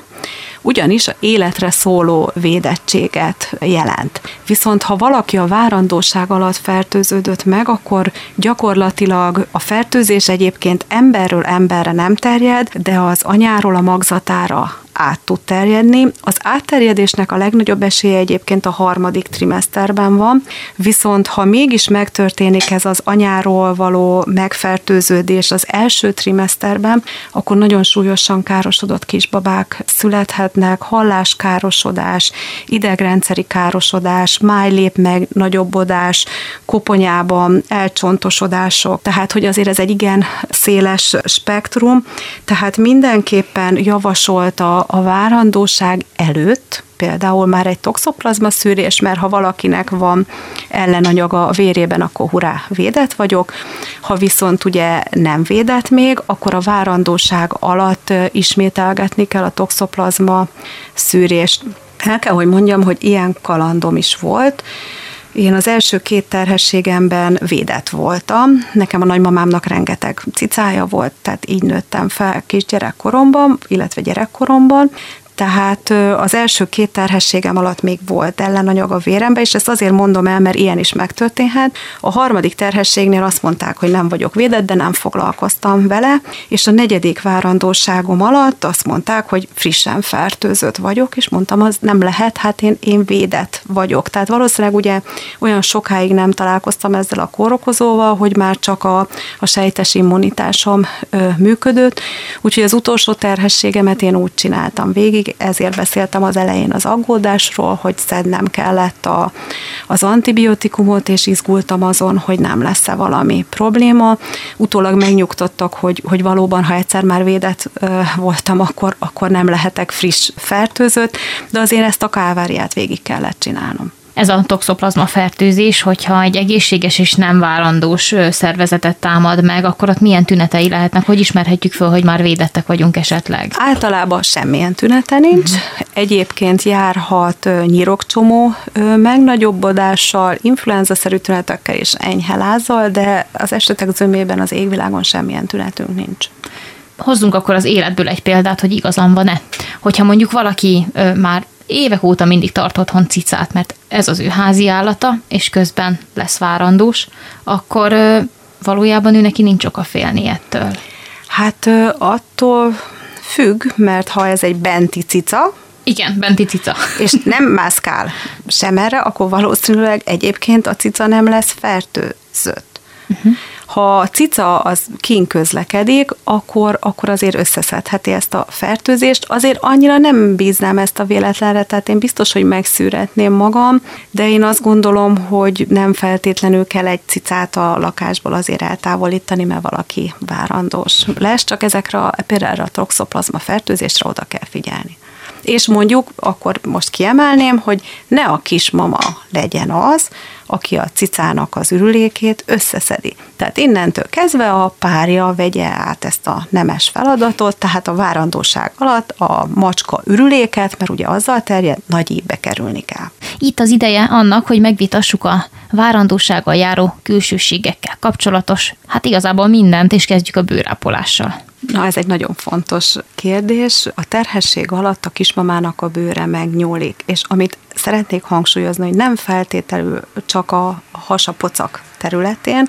Ugyanis a életre szóló védettséget jelent. Viszont ha valaki a várandóság alatt fertőződött meg, akkor gyakorlatilag a fertőzés egyébként emberről emberre nem terjed, de az anyáról a magzatára át tud terjedni. Az átterjedésnek a legnagyobb esélye egyébként a harmadik trimeszterben van, viszont ha mégis megtörténik ez az anyáról való megfertőződés az első trimeszterben, akkor nagyon súlyosan károsodott kisbabák születhetnek, halláskárosodás, idegrendszeri károsodás, májlép meg nagyobbodás, koponyában elcsontosodások, tehát hogy azért ez egy igen széles spektrum, tehát mindenképpen javasolt a a várandóság előtt például már egy toxoplazma szűrés, mert ha valakinek van ellenanyaga a vérében, akkor hurrá, védett vagyok. Ha viszont ugye nem védett még, akkor a várandóság alatt ismételgetni kell a toxoplazma szűrést. El kell, hogy mondjam, hogy ilyen kalandom is volt. Én az első két terhességemben védett voltam. Nekem a nagymamámnak rengeteg cicája volt, tehát így nőttem fel kisgyerekkoromban, illetve gyerekkoromban. Tehát az első két terhességem alatt még volt ellenanyag a véremben, és ezt azért mondom el, mert ilyen is megtörténhet. A harmadik terhességnél azt mondták, hogy nem vagyok védett, de nem foglalkoztam vele, és a negyedik várandóságom alatt azt mondták, hogy frissen fertőzött vagyok, és mondtam, az nem lehet, hát én, én védett vagyok. Tehát valószínűleg ugye olyan sokáig nem találkoztam ezzel a kórokozóval, hogy már csak a, a sejtes immunitásom ö, működött, úgyhogy az utolsó terhességemet én úgy csináltam végig, ezért beszéltem az elején az aggódásról, hogy szednem kellett a, az antibiotikumot, és izgultam azon, hogy nem lesz-e valami probléma. Utólag megnyugtattak, hogy, hogy valóban, ha egyszer már védett ö, voltam, akkor, akkor nem lehetek friss fertőzött, de azért ezt a káváriát végig kellett csinálnom. Ez a toxoplazma fertőzés, hogyha egy egészséges és nem várandós szervezetet támad meg, akkor ott milyen tünetei lehetnek? Hogy ismerhetjük föl, hogy már védettek vagyunk esetleg? Általában semmilyen tünete nincs. Egyébként járhat nyirokcsomó megnagyobbodással, influenza-szerű tünetekkel és enyhe lázzal, de az esetek zömében az égvilágon semmilyen tünetünk nincs. Hozzunk akkor az életből egy példát, hogy igazán van-e. Hogyha mondjuk valaki már évek óta mindig tart otthon cicát, mert ez az ő házi állata, és közben lesz várandós, akkor ö, valójában ő neki nincs oka félni ettől. Hát attól függ, mert ha ez egy benti cica, igen, benti cica. És nem mászkál sem erre, akkor valószínűleg egyébként a cica nem lesz fertőzött. Uh-huh. Ha a cica az kint közlekedik, akkor, akkor azért összeszedheti ezt a fertőzést. Azért annyira nem bíznám ezt a véletlenre, tehát én biztos, hogy megszűretném magam, de én azt gondolom, hogy nem feltétlenül kell egy cicát a lakásból azért eltávolítani, mert valaki várandós lesz, csak ezekre például erre a toxoplazma fertőzésre oda kell figyelni. És mondjuk, akkor most kiemelném, hogy ne a kismama legyen az, aki a cicának az ürülékét összeszedi. Tehát innentől kezdve a párja vegye át ezt a nemes feladatot, tehát a várandóság alatt a macska ürüléket, mert ugye azzal terjed, nagy ívbe kerülni kell. Itt az ideje annak, hogy megvitassuk a várandósággal járó külsőségekkel kapcsolatos, hát igazából mindent, és kezdjük a bőrápolással. Na, ez egy nagyon fontos kérdés. A terhesség alatt a kismamának a bőre megnyúlik, és amit szeretnék hangsúlyozni, hogy nem feltétlenül csak a hasapocak területén,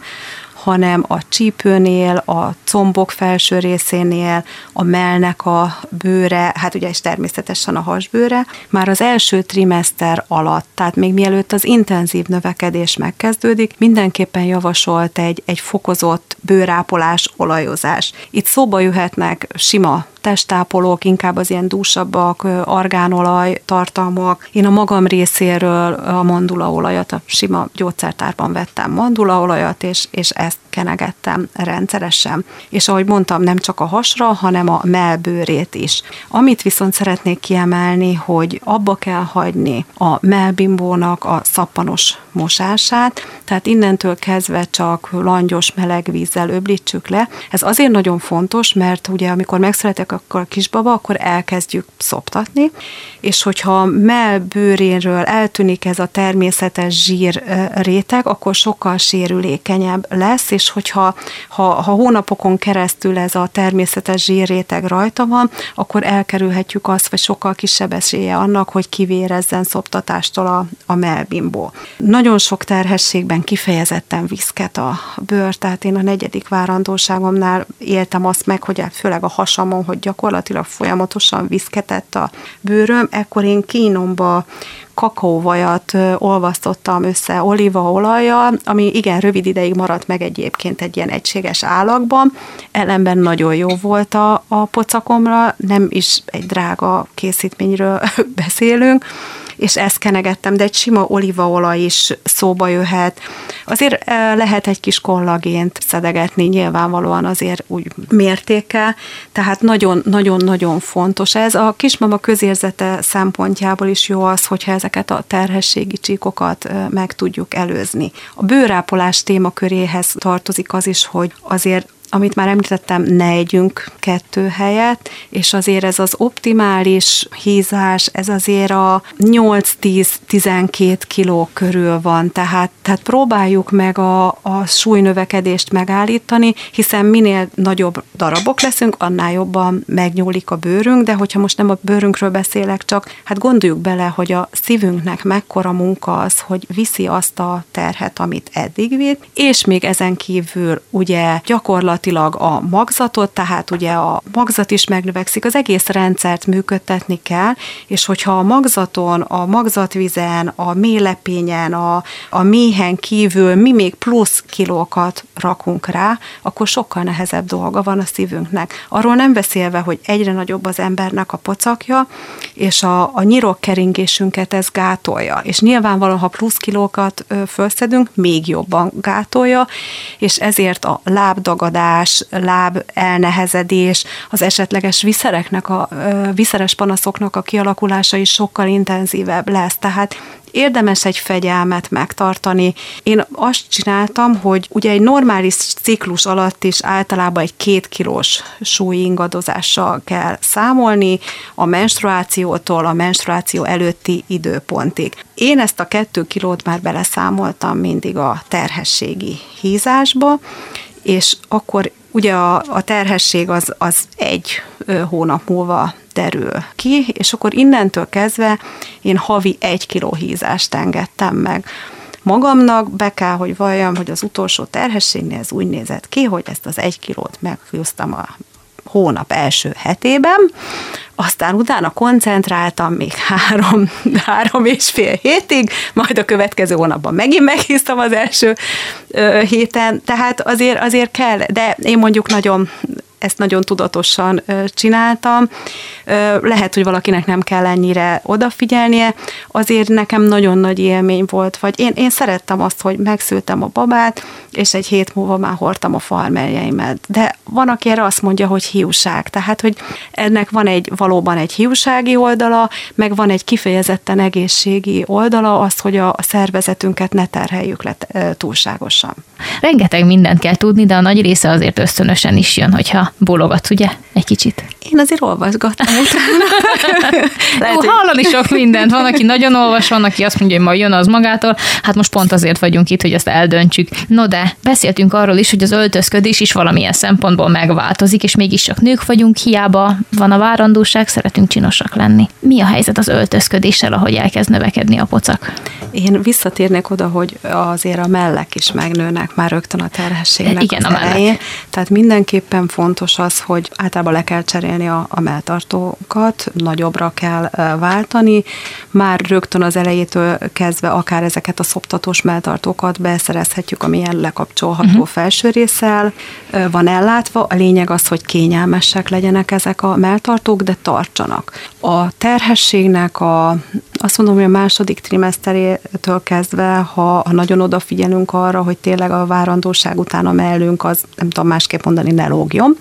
hanem a csípőnél, a combok felső részénél, a mellnek a bőre, hát ugye is természetesen a hasbőre, már az első trimeszter alatt, tehát még mielőtt az intenzív növekedés megkezdődik, mindenképpen javasolt egy, egy fokozott bőrápolás, olajozás. Itt szóba jöhetnek sima testápolók, inkább az ilyen dúsabbak, argánolaj tartalmak. Én a magam részéről a mandulaolajat, a sima gyógyszertárban vettem mandulaolajat, és, és ezt kenegettem rendszeresen. És ahogy mondtam, nem csak a hasra, hanem a mellbőrét is. Amit viszont szeretnék kiemelni, hogy abba kell hagyni a mellbimbónak a szappanos mosását, tehát innentől kezdve csak langyos meleg vízzel öblítsük le. Ez azért nagyon fontos, mert ugye amikor megszületek akkor a kisbaba, akkor elkezdjük szoptatni, és hogyha mellbőréről eltűnik ez a természetes zsír réteg, akkor sokkal sérülékenyebb lesz, és hogyha ha, ha hónapokon keresztül ez a természetes zsír réteg rajta van, akkor elkerülhetjük azt, vagy sokkal kisebb esélye annak, hogy kivérezzen szoptatástól a, a mellbimbó. Nagyon sok terhességben kifejezetten viszket a bőr, tehát én a negyedik várandóságomnál éltem azt meg, hogy főleg a hasamon, hogy gyakorlatilag folyamatosan viszketett a bőröm, ekkor én kínomba kakaóvajat olvasztottam össze olívaolajjal, ami igen rövid ideig maradt meg egyébként egy ilyen egységes állagban, ellenben nagyon jó volt a, a pocakomra, nem is egy drága készítményről beszélünk, és ezt kenegettem, de egy sima olívaolaj is szóba jöhet. Azért lehet egy kis kollagént szedegetni, nyilvánvalóan azért úgy mértékkel, tehát nagyon-nagyon-nagyon fontos ez. A kismama közérzete szempontjából is jó az, hogyha ezeket a terhességi csíkokat meg tudjuk előzni. A bőrápolás témaköréhez tartozik az is, hogy azért amit már említettem, ne együnk kettő helyet, és azért ez az optimális hízás, ez azért a nyolc-tíz-tizenkét kiló körül van, tehát, tehát próbáljuk meg a, a súlynövekedést megállítani, hiszen minél nagyobb darabok leszünk, annál jobban megnyúlik a bőrünk, de hogyha most nem a bőrünkről beszélek csak, hát gondoljuk bele, hogy a szívünknek mekkora munka az, hogy viszi azt a terhet, amit eddig vitt, és még ezen kívül ugye gyakorlatilag a magzatot, tehát ugye a magzat is megnövekszik, az egész rendszert működtetni kell, és hogyha a magzaton, a magzatvizen, a méhlepényen, a, a méhen kívül mi még plusz kilókat rakunk rá, akkor sokkal nehezebb dolga van a szívünknek. Arról nem beszélve, hogy egyre nagyobb az embernek a pocakja, és a, a nyirokkeringésünket ez gátolja, és nyilvánvalóan, ha plusz kilókat felszedünk, még jobban gátolja, és ezért a lábdagadás, láb elnehezedés, az esetleges viszereknek a, viszeres panaszoknak a kialakulása is sokkal intenzívebb lesz. Tehát érdemes egy fegyelmet megtartani. Én azt csináltam, hogy ugye egy normális ciklus alatt is általában egy két kilós súlyingadozással kell számolni a menstruációtól a menstruáció előtti időpontig. Én ezt a kettő kilót már beleszámoltam mindig a terhességi hízásba, és akkor ugye a, a terhesség az, az egy hónap múlva derül ki, és akkor innentől kezdve én havi egy kiló hízást engedtem meg magamnak, be kell, hogy valljam, hogy az utolsó terhességnél ez úgy nézett ki, hogy ezt az egy kilót meghúztam a hónap első hetében, aztán utána koncentráltam még három, három és fél hétig, majd a következő hónapban megint meghíztam az első ö, héten, tehát azért, azért kell, de én mondjuk nagyon, ezt nagyon tudatosan ö, csináltam. Ö, lehet, hogy valakinek nem kell ennyire odafigyelnie, azért nekem nagyon nagy élmény volt, vagy én, én szerettem azt, hogy megszültem a babát, és egy hét múlva már hordtam a farmerjeimet. De van, aki erre azt mondja, hogy hiúság, tehát, hogy ennek van egy valóban egy hiúsági oldala, meg van egy kifejezetten egészségi oldala, az, hogy a, a szervezetünket ne terheljük le e, túlságosan. Rengeteg mindent kell tudni, de a nagy része azért ösztönösen is jön, hogyha bólogatsz, ugye? Egy kicsit. Én azért olvasgattam utána. Lehet, Ó, hallani sok mindent. Van, aki nagyon olvas, van, aki azt mondja, hogy majd jön az magától. Hát most pont azért vagyunk itt, hogy ezt eldöntsük. No de, beszéltünk arról is, hogy az öltözködés is valamilyen szempontból megváltozik, és mégis csak nők vagyunk, hiába van a várandóság, szeretünk csinosak lenni. Mi a helyzet az öltözködéssel, ahogy elkezd növekedni a pocak? Én visszatérnék oda, hogy azért a mellek is megnőnek már rögtön a terhességnek. Igen, a mellek. Tehát mindenképpen fontos az, hogy általában le kell cserélni a, a melltartókat, nagyobbra kell váltani, már rögtön az elejétől kezdve akár ezeket a szoptatós melltartókat beszerezhetjük, amilyen lekapcsolható uh-huh. felső résszel van ellátva. A lényeg az, hogy kényelmesek legyenek ezek a melltartók, de tartsanak. A terhességnek a, azt mondom, hogy a második trimeszterétől kezdve, ha, ha nagyon odafigyelünk arra, hogy tényleg a várandóság után a mellünk, az nem tudom másképp mondani, ne lógjon,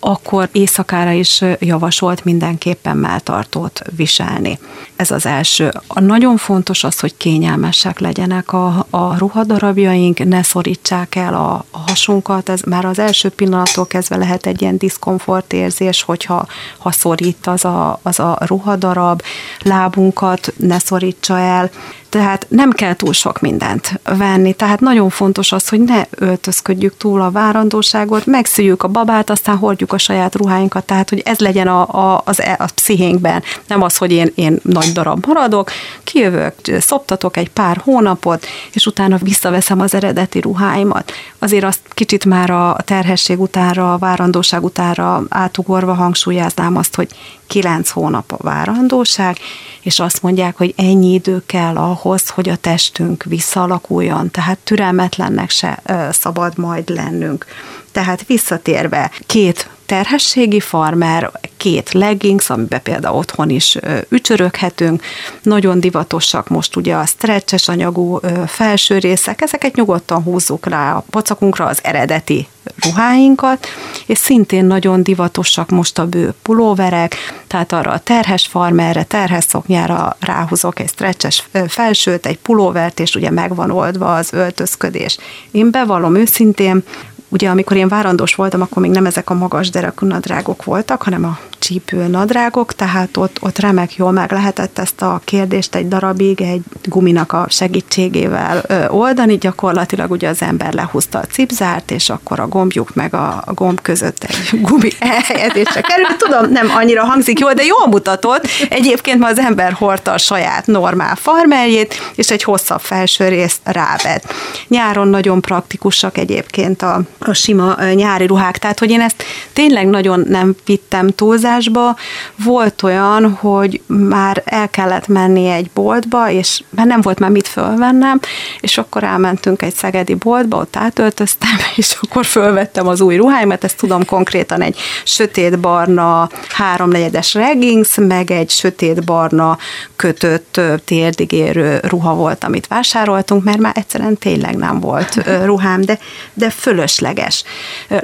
akkor éjszakára is javasolt mindenképpen melltartót viselni. Ez az első. A nagyon fontos az, hogy kényelmesek legyenek a, a ruhadarabjaink, ne szorítsák el a, a hasunkat, ez már az első pillanattól kezdve lehet egy ilyen diszkomfortérzés, hogyha ha szorít az a, az a ruhadarab, lábunkat ne szorítsa el. Tehát nem kell túl sok mindent venni, tehát nagyon fontos az, hogy ne öltözködjük túl a várandóságot, megszüljük a babát, aztán hordjuk a saját ruháinkat, tehát hogy ez legyen a, a, az, a pszichénkben, nem az, hogy én, én nagy darab maradok, kijövök, szoptatok egy pár hónapot, és utána visszaveszem az eredeti ruháimat. Azért azt kicsit már a terhesség utánra, a várandóság utánra átugorva hangsúlyoznám azt, hogy kilenc hónap a várandóság, és azt mondják, hogy ennyi idő kell ahhoz, hogy a testünk visszaalakuljon, tehát türelmetlennek se ö, szabad majd lennünk. Tehát visszatérve, két terhességi farmer, két leggings, amiben például otthon is ücsöröghetünk, nagyon divatosak most ugye a stretches anyagú felső részek, ezeket nyugodtan húzzuk rá a pocakunkra, az eredeti ruháinkat, és szintén nagyon divatosak most a bő pulóverek, tehát arra a terhes farmerre, terhes szoknyára ráhúzok egy stretches felsőt, egy pulóvert, és ugye megvan oldva az öltözködés. Én bevallom őszintén, ugye amikor én várandós voltam, akkor még nem ezek a magas derekú nadrágok voltak, hanem a csípő nadrágok, tehát ott, ott remek jól meg lehetett ezt a kérdést egy darabig egy guminak a segítségével oldani, gyakorlatilag ugye az ember lehúzta a cipzárt, és akkor a gombjuk meg a, a gomb között egy gumi elhelyezésre kerül. Tudom, nem annyira hangzik jól, de jól mutatott. Egyébként ma az ember hordta a saját normál farmerjét, és egy hosszabb felső részt rávet. Nyáron nagyon praktikusak egyébként a a sima nyári ruhák, tehát hogy én ezt tényleg nagyon nem vittem túlzásba. Volt olyan, hogy már el kellett menni egy boltba, és már nem volt már mit fölvennem, és akkor elmentünk egy szegedi boltba, ott átöltöztem, és akkor fölvettem az új ruháimat, ezt tudom konkrétan egy sötétbarna háromnegyedes leggings, meg egy sötétbarna kötött térdig érő ruha volt, amit vásároltunk, mert már egyszerűen tényleg nem volt ruhám, de, de fölös leges.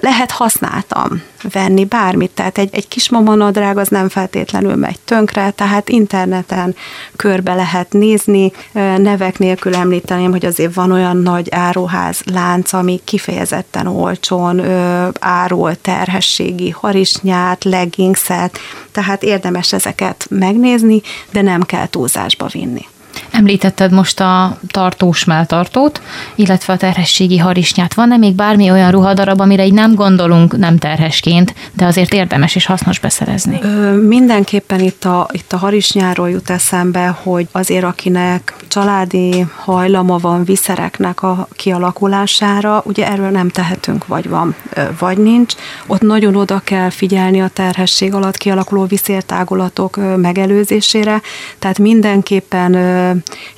Lehet használtam venni bármit, tehát egy, egy kismama nadrág az nem feltétlenül megy tönkre, tehát interneten körbe lehet nézni, nevek nélkül említeném, hogy azért van olyan nagy áruház lánc, ami kifejezetten olcsón árul terhességi harisnyát, leggingset, tehát érdemes ezeket megnézni, de nem kell túlzásba vinni. Említetted most a tartós melltartót, illetve a terhességi harisnyát. Van-e még bármi olyan ruhadarab, amire így nem gondolunk nem terhesként, de azért érdemes és hasznos beszerezni? Ö, mindenképpen itt a, itt a harisnyáról jut eszembe, hogy azért akinek családi hajlama van viszereknek a kialakulására, ugye erről nem tehetünk, vagy van, vagy nincs. Ott nagyon oda kell figyelni a terhesség alatt kialakuló viszértágulatok megelőzésére, tehát mindenképpen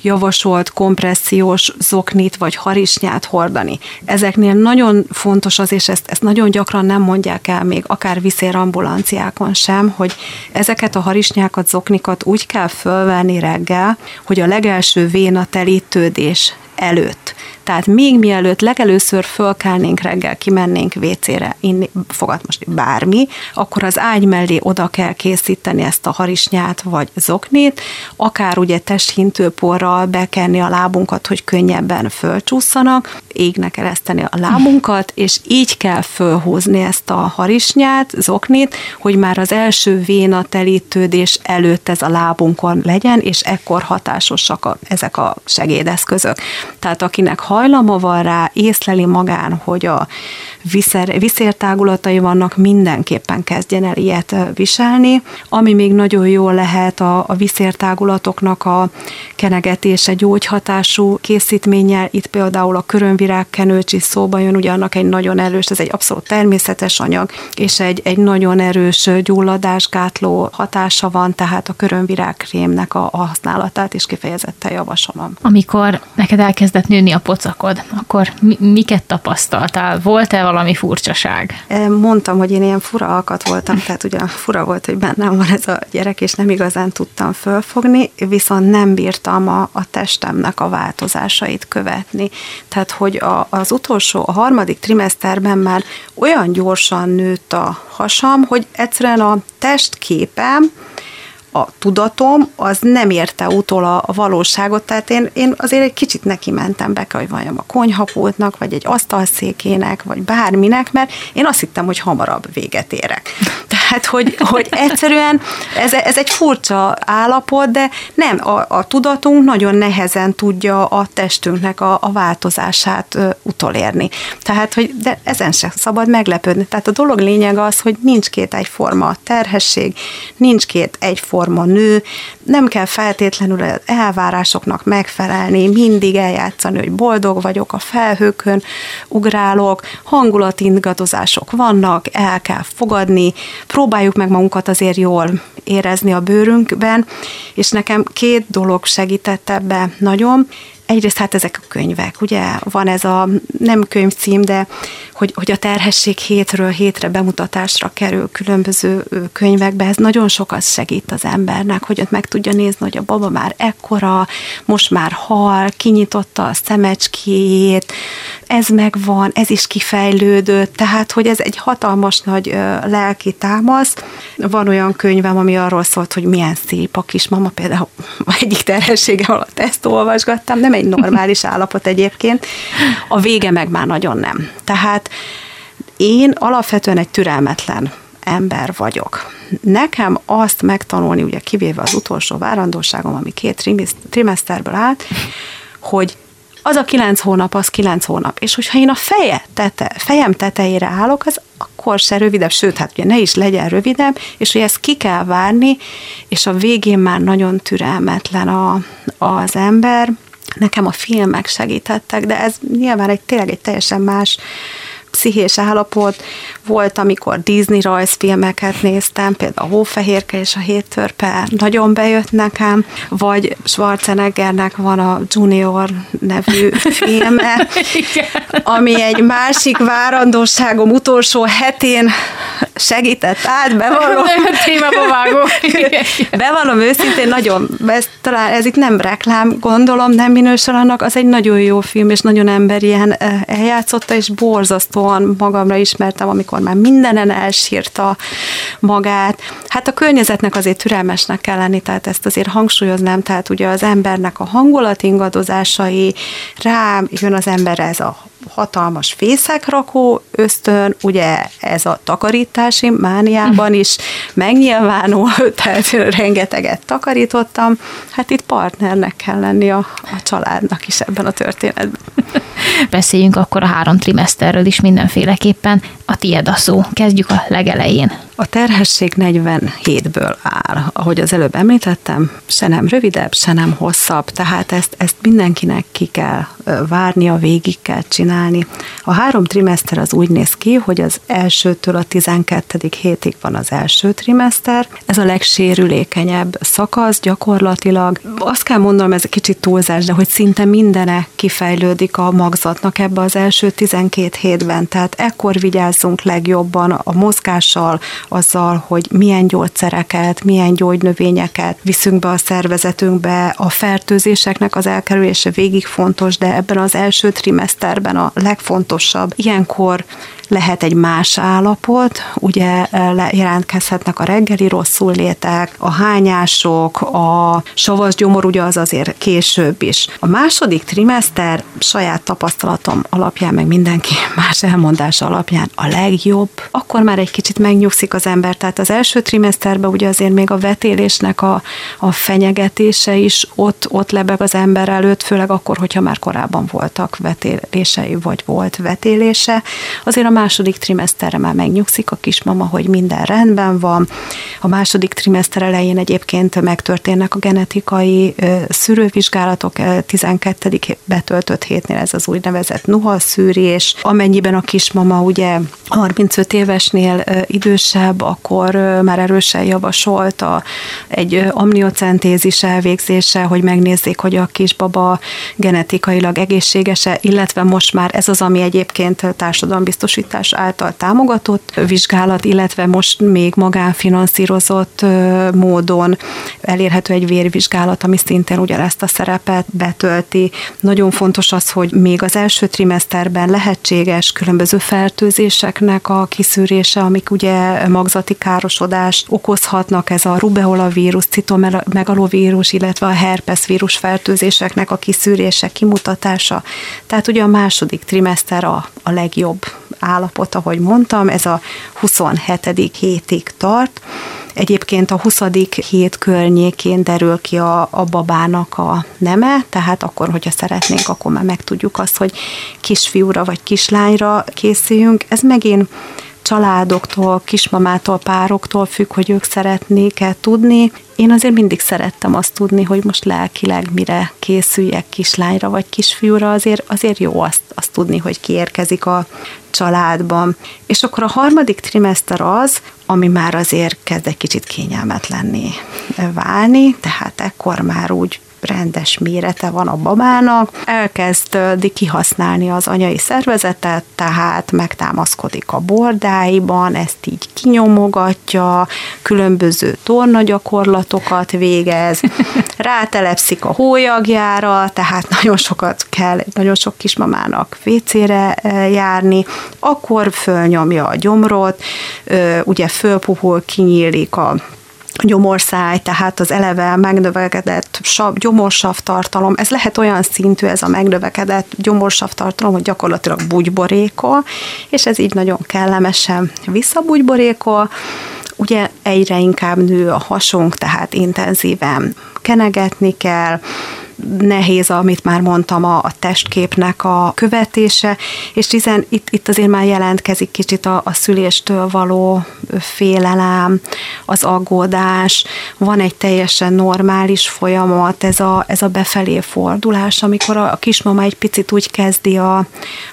javasolt kompressziós zoknit vagy harisnyát hordani. Ezeknél nagyon fontos az, és ezt, ezt nagyon gyakran nem mondják el még, akár viszérambulanciákon sem, hogy ezeket a harisnyákat, zoknikat úgy kell fölvenni reggel, hogy a legelső véna telítődés előtt. Tehát még mielőtt legelőször fölkelnénk reggel, kimennénk vécére, inni, fogatmosni, bármi, akkor az ágy mellé oda kell készíteni ezt a harisnyát vagy zoknit, akár ugye testhintőporral bekenni a lábunkat, hogy könnyebben fölcsúszanak, égnek ereszteni a lábunkat, és így kell fölhúzni ezt a harisnyát, zoknit, hogy már az első véna telítődés előtt ez a lábunkon legyen, és ekkor hatásosak a, ezek a segédeszközök. Tehát akinek hajlama van rá, észleli magán, hogy a viszer, viszértágulatai vannak, mindenképpen kezdjen el ilyet viselni. Ami még nagyon jól lehet a, a viszértágulatoknak a kenegetése gyógyhatású készítménnyel, itt például a körömvirágkenőcs is szóba jön, ugye annak egy nagyon erős, ez egy abszolút természetes anyag, és egy, egy nagyon erős gyulladásgátló hatása van, tehát a körömvirágkrémnek a, a használatát is kifejezetten javasolom. Amikor neked elkezdett nőni a pocakod, akkor mi, miket tapasztaltál? Volt-e valami furcsaság? Mondtam, hogy én ilyen fura alkat voltam, tehát ugyan fura volt, hogy bennem van ez a gyerek, és nem igazán tudtam fölfogni, viszont nem bírtam a, a testemnek a változásait követni. Tehát, hogy a, az utolsó, a harmadik trimeszterben már olyan gyorsan nőtt a hasam, hogy egyszerűen a testképem, a tudatom, az nem érte utol a, a valóságot, tehát én, én azért egy kicsit neki mentem be, hogy valljam a konyhapultnak, vagy egy asztalszékének, vagy bárminek, mert én azt hittem, hogy hamarabb véget érek. Tehát, hogy, hogy egyszerűen ez, ez egy furcsa állapot, de nem, a, a tudatunk nagyon nehezen tudja a testünknek a, a változását ö, utolérni. Tehát, hogy de ezen sem szabad meglepődni. Tehát a dolog lényeg az, hogy nincs két egyforma terhesség, nincs két egyforma a nő, nem kell feltétlenül az elvárásoknak megfelelni, mindig eljátszani, hogy boldog vagyok, a felhőkön ugrálok, hangulatingadozások vannak, el kell fogadni, próbáljuk meg magunkat azért jól érezni a bőrünkben, és nekem két dolog segített ebbe nagyon. Egyrészt hát ezek a könyvek, ugye? Van ez a, nem könyvcím, de hogy, hogy a terhesség hétről hétre bemutatásra kerül különböző könyvekbe, ez nagyon sokat segít az embernek, hogy ott meg tudja nézni, hogy a baba már ekkora, most már hal, kinyitotta a szemecskéjét, ez megvan, ez is kifejlődött, tehát, hogy ez egy hatalmas nagy lelki támasz. Van olyan könyvem, ami arról szólt, hogy milyen szép a kismama, például egyik terhessége alatt ezt olvasgattam, nem egy normális állapot egyébként, a vége meg már nagyon nem. Tehát én alapvetően egy türelmetlen ember vagyok. Nekem azt megtanulni, ugye kivéve az utolsó várandóságom, ami két trimeszterből állt, hogy az a kilenc hónap, az kilenc hónap. És hogyha én a feje tete, fejem tetejére állok, az akkor se rövidebb, sőt, hát ugye ne is legyen rövidebb, és hogy ezt ki kell várni, és a végén már nagyon türelmetlen a, az ember. Nekem a filmek segítettek, de ez nyilván egy, tényleg egy teljesen más pszichés állapot. Volt, amikor Disney rajzfilmeket néztem, például a Hófehérke és a Héttörpe nagyon bejött nekem, vagy Schwarzeneggernek van a Junior nevű filme, ami egy másik várandóságom utolsó hetén segített át, bevallom. bevallom őszintén, nagyon, ez, talán ez itt nem reklám, gondolom, nem minősül annak, az egy nagyon jó film, és nagyon ember ilyen eljátszotta, és borzasztóan magamra ismertem, amikor már mindenen elsírta magát. Hát a környezetnek azért türelmesnek kell lenni, tehát ezt azért hangsúlyoznám, tehát ugye az embernek a hangulat ingadozásai, rá jön az emberre ez a hatalmas fészekrakó ösztön, ugye ez a takarítási mániában is megnyilvánul, tehát rengeteget takarítottam, hát itt partnernek kell lenni a, a családnak is ebben a történetben. Beszéljünk akkor a három trimeszterről is mindenféleképpen. A tiéd a szó. Kezdjük a legelején. A terhesség negyvenhétből áll. Ahogy az előbb említettem, se nem rövidebb, se nem hosszabb, tehát ezt, ezt mindenkinek ki kell várnia, végig kell csinálni. A három trimeszter az úgy néz ki, hogy az elsőtől a tizenkettedik hétig van az első trimeszter. Ez a legsérülékenyebb szakasz gyakorlatilag. Azt kell mondanom, ez egy kicsit túlzás, de hogy szinte mindene kifejlődik a magzatnak ebbe az első tizenkét hétben, tehát ekkor vigyázzunk legjobban a mozgással, azzal, hogy milyen gyógyszereket, milyen gyógynövényeket viszünk be a szervezetünkbe, a fertőzéseknek az elkerülése végig fontos, de ebben az első trimeszterben a legfontosabb. Ilyenkor lehet egy más állapot, ugye jelentkezhetnek a reggeli rosszullétek, a hányások, a savasgyomor, ugye az azért később is. A második trimeszter saját tapasztalatom alapján, meg mindenki más elmondása alapján a legjobb. Akkor már egy kicsit megnyugszik az ember, tehát az első trimeszterben ugye azért még a vetélésnek a, a fenyegetése is ott, ott lebeg az ember előtt, főleg akkor, hogyha már korábban voltak vetélései, vagy volt vetélése. Azért a A második trimeszterre már megnyugszik a kismama, hogy minden rendben van. A második trimeszter elején egyébként megtörténnek a genetikai szűrővizsgálatok, tizenkettedik betöltött hétnél ez az úgynevezett NUHA szűrés. Amennyiben a kismama ugye harmincöt évesnél idősebb, akkor már erősen javasolt a, egy amniocentézis elvégzése, hogy megnézzék, hogy a kisbaba genetikailag egészséges-e, illetve most már ez az, ami egyébként társadalombiztosítás által támogatott vizsgálat, illetve most még magánfinanszírozott módon elérhető egy vérvizsgálat, ami szintén ugyanezt a szerepet betölti. Nagyon fontos az, hogy még az első trimeszterben lehetséges különböző fertőzéseknek a kiszűrése, amik ugye magzati károsodást okozhatnak, ez a rubeolavírus, citomegalovírus, illetve a herpeszvírus fertőzéseknek a kiszűrése, kimutatása. Tehát ugye a második trimeszter a, a legjobb állapot, ahogy mondtam, ez a huszonhetedik hétig tart. Egyébként a huszadik hét környékén derül ki a, a babának a neme, tehát akkor, hogyha szeretnénk, akkor már megtudjuk azt, hogy kisfiúra vagy kislányra készüljünk. Ez megint családoktól, kismamától, pároktól függ, hogy ők szeretnék-e tudni. Én azért mindig szerettem azt tudni, hogy most lelkileg mire készüljek, kislányra vagy kisfiúra, azért, azért jó azt, azt tudni, hogy kiérkezik a családban. És akkor a harmadik trimeszter az, ami már azért kezd egy kicsit kényelmetlenné válni, tehát ekkor már úgy rendes mérete van a babának, elkezd kihasználni az anyai szervezetet, tehát megtámaszkodik a bordáiban, ezt így kinyomogatja, különböző tornagyakorlatokat végez, rátelepszik a hólyagjára, tehát nagyon sokat kell, nagyon sok kismamának vécére járni, akkor fölnyomja a gyomrot, ugye fölpuhul, kinyílik a gyomorszáj, tehát az eleve megnövekedett sav, gyomorsavtartalom, ez lehet olyan szintű ez a megnövekedett gyomorsavtartalom, hogy gyakorlatilag bugyborékol, és ez így nagyon kellemesen visszabugyborékol. Ugye egyre inkább nő a hasunk, tehát intenzíven kenegetni kell, nehéz, amit már mondtam, a, a testképnek a követése, és hiszen itt, itt azért már jelentkezik kicsit a, a szüléstől való félelem, az aggódás, van egy teljesen normális folyamat, ez a, ez a befelé fordulás, amikor a, a kismama egy picit úgy kezdi a,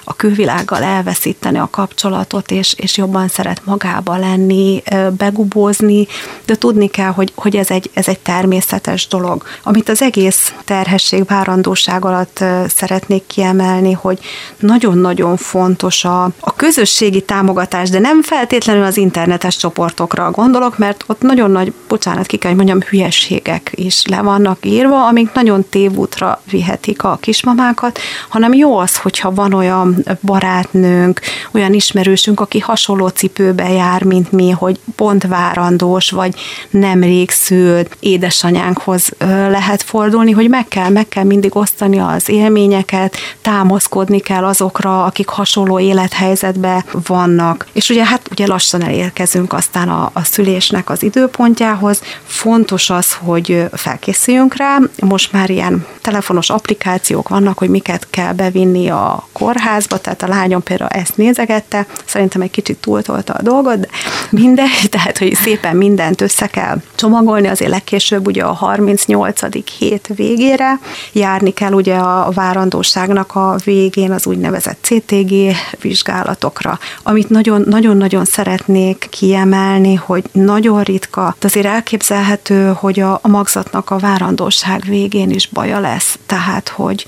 a külvilággal elveszíteni a kapcsolatot, és, és jobban szeret magába lenni, begubózni, de tudni kell, hogy, hogy ez, egy, ez egy természetes dolog, amit az egész terhes várandóság alatt szeretnék kiemelni, hogy nagyon-nagyon fontos a, a közösségi támogatás, de nem feltétlenül az internetes csoportokra gondolok, mert ott nagyon nagy, bocsánat, ki kell, hogy mondjam, hülyeségek is le vannak írva, amik nagyon tévútra vihetik a kismamákat, hanem jó az, hogyha van olyan barátnőnk, olyan ismerősünk, aki hasonló cipőben jár, mint mi, hogy pont várandós, vagy nemrég szült, édesanyánkhoz lehet fordulni, hogy meg kell kell, meg kell mindig osztani az élményeket, támaszkodni kell azokra, akik hasonló élethelyzetben vannak. És ugye hát ugye lassan elérkezünk aztán a, a szülésnek az időpontjához. Fontos az, hogy felkészüljünk rá. Most már ilyen telefonos applikációk vannak, hogy miket kell bevinni a kórházba, tehát a lányom például ezt nézegette, szerintem egy kicsit túltolta a dolgot, de mindegy, tehát hogy szépen mindent össze kell csomagolni, azért legkésőbb ugye a harmincnyolcadik hét végére járni kell ugye a várandóságnak a végén az úgynevezett cé té gé vizsgálatokra, amit nagyon-nagyon szeretnék kiemelni, hogy nagyon ritka, azért elképzelhető, hogy a, a magzatnak a várandóság végén is baja lesz, tehát hogy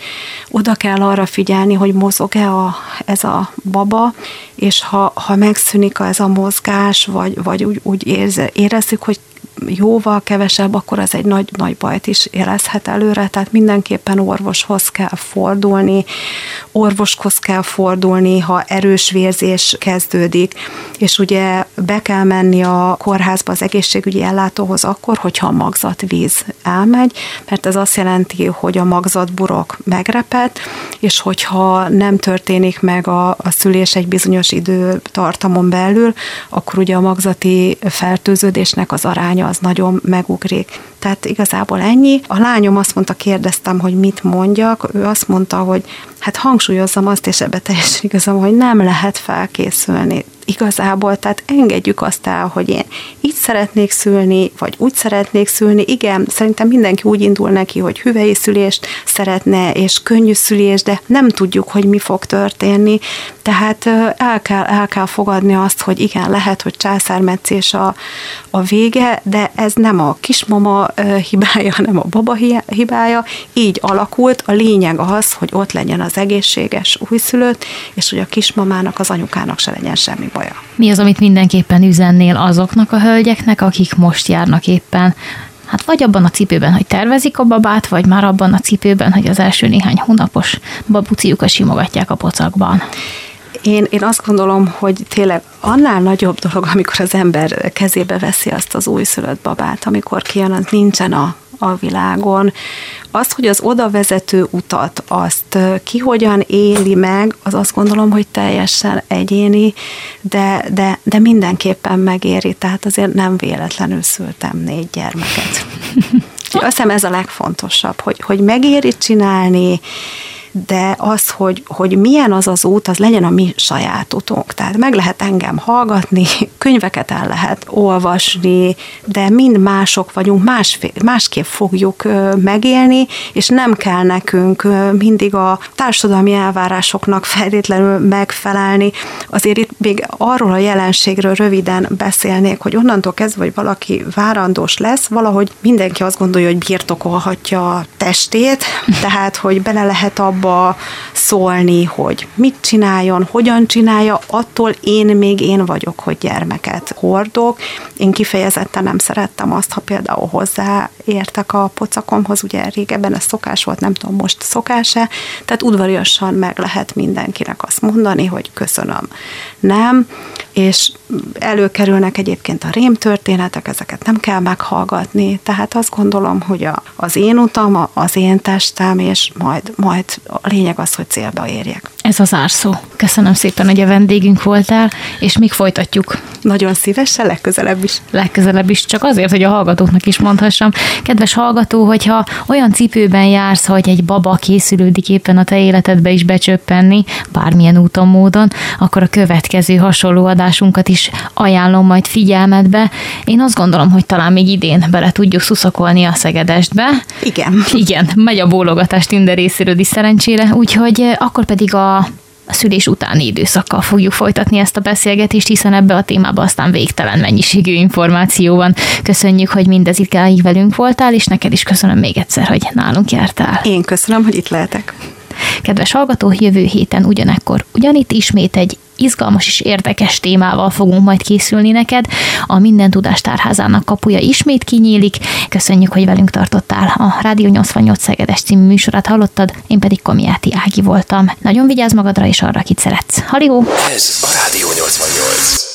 oda kell arra figyelni, hogy mozog-e a, ez a baba, és ha, ha megszűnik ez a mozgás, vagy, vagy úgy, úgy érze, érezzük, hogy jóval kevesebb, akkor ez egy nagy, nagy bajt is jelezhet előre, tehát mindenképpen orvoshoz kell fordulni, orvoshoz kell fordulni, ha erős vérzés kezdődik, és ugye be kell menni a kórházba az egészségügyi ellátóhoz akkor, hogyha a magzatvíz elmegy, mert ez azt jelenti, hogy a magzatburok megreped, és hogyha nem történik meg a, a szülés egy bizonyos időtartamon belül, akkor ugye a magzati fertőződésnek az aránya az nagyon megugrik. Tehát igazából ennyi. A lányom azt mondta, kérdeztem, hogy mit mondjak, ő azt mondta, hogy hát hangsúlyozzam azt, és ebbe teljesen igazam, hogy nem lehet felkészülni. Igazából, tehát engedjük azt el, hogy én így szeretnék szülni, vagy úgy szeretnék szülni. Igen, szerintem mindenki úgy indul neki, hogy hüvely szülést szeretne, és könnyű szülés, de nem tudjuk, hogy mi fog történni. Tehát el kell, el kell fogadni azt, hogy igen, lehet, hogy császármetszés a, a vége, de ez nem a kismama hibája, hanem a baba hibája. Így alakult. A lényeg az, hogy ott legyen az egészséges újszülött, és hogy a kismamának, az anyukának se legyen semmi baja. Mi az, amit mindenképpen üzennél azoknak a hölgyeknek, akik most járnak éppen, hát vagy abban a cipőben, hogy tervezik a babát, vagy már abban a cipőben, hogy az első néhány hónapos babuciukat simogatják a pocakban? Én, én azt gondolom, hogy tényleg annál nagyobb dolog, amikor az ember kezébe veszi azt az újszülött babát, amikor kijön, az nincsen a a világon. Azt, hogy az oda vezető utat, azt ki hogyan éli meg, az azt gondolom, hogy teljesen egyéni, de, de, de mindenképpen megéri, tehát azért nem véletlenül szültem négy gyermeket. Azt hiszem ez a legfontosabb, hogy, hogy megéri csinálni, de az, hogy, hogy milyen az az út, az legyen a mi saját utunk. Tehát meg lehet engem hallgatni, könyveket el lehet olvasni, de mind mások vagyunk, másfél, másképp fogjuk megélni, és nem kell nekünk mindig a társadalmi elvárásoknak feltétlenül megfelelni. Azért itt még arról a jelenségről röviden beszélnék, hogy onnantól kezdve, hogy valaki várandós lesz, valahogy mindenki azt gondolja, hogy birtokolhatja a testét, tehát, hogy bele lehet abba szólni, hogy mit csináljon, hogyan csinálja, attól én még én vagyok, hogy gyermeket hordok. Én kifejezetten nem szerettem azt, ha például hozzáértek a pocakomhoz, ugye régebben ez szokás volt, nem tudom, most szokás-e, tehát udvariasan meg lehet mindenkinek azt mondani, hogy köszönöm, nem, és előkerülnek egyébként a rémtörténetek, ezeket nem kell meghallgatni, tehát azt gondolom, hogy a, az én utam, az én testem, és majd, majd a lényeg az, hogy célba érjek. Ez a zárszó. Köszönöm szépen, hogy a vendégünk voltál, és még folytatjuk. Nagyon szívesen, legközelebb is. Legközelebb is, csak azért, hogy a hallgatóknak is mondhassam. Kedves hallgató, hogyha olyan cipőben jársz, hogy egy baba készülődik éppen a te életedbe is becsöppenni, bármilyen úton, módon, akkor a következő hasonló adásunkat is ajánlom majd figyelmedbe. Én azt gondolom, hogy talán még idén bele tudjuk szuszakolni a SzegedEstbe. Igen. Igen, megy a bólogatás Tündé részéről is szerencsére, úgyhogy akkor pedig a A szülés utáni időszakkal fogjuk folytatni ezt a beszélgetést, hiszen ebbe a témába aztán végtelen mennyiségű információ van. Köszönjük, hogy mindez idáig velünk voltál, és neked is köszönöm még egyszer, hogy nálunk jártál. Én köszönöm, hogy itt lehetek. Kedves hallgató, jövő héten ugyanekkor ugyanitt ismét egy izgalmas és érdekes témával fogunk majd készülni neked. A Minden Tudás Tárházának kapuja ismét kinyílik. Köszönjük, hogy velünk tartottál. A Rádió nyolcvannyolc SzegedEst című műsorát hallottad, én pedig Komiáti Ági voltam. Nagyon vigyázz magadra és arra, akit szeretsz. Hallió! Ez a Rádió nyolcvannyolc.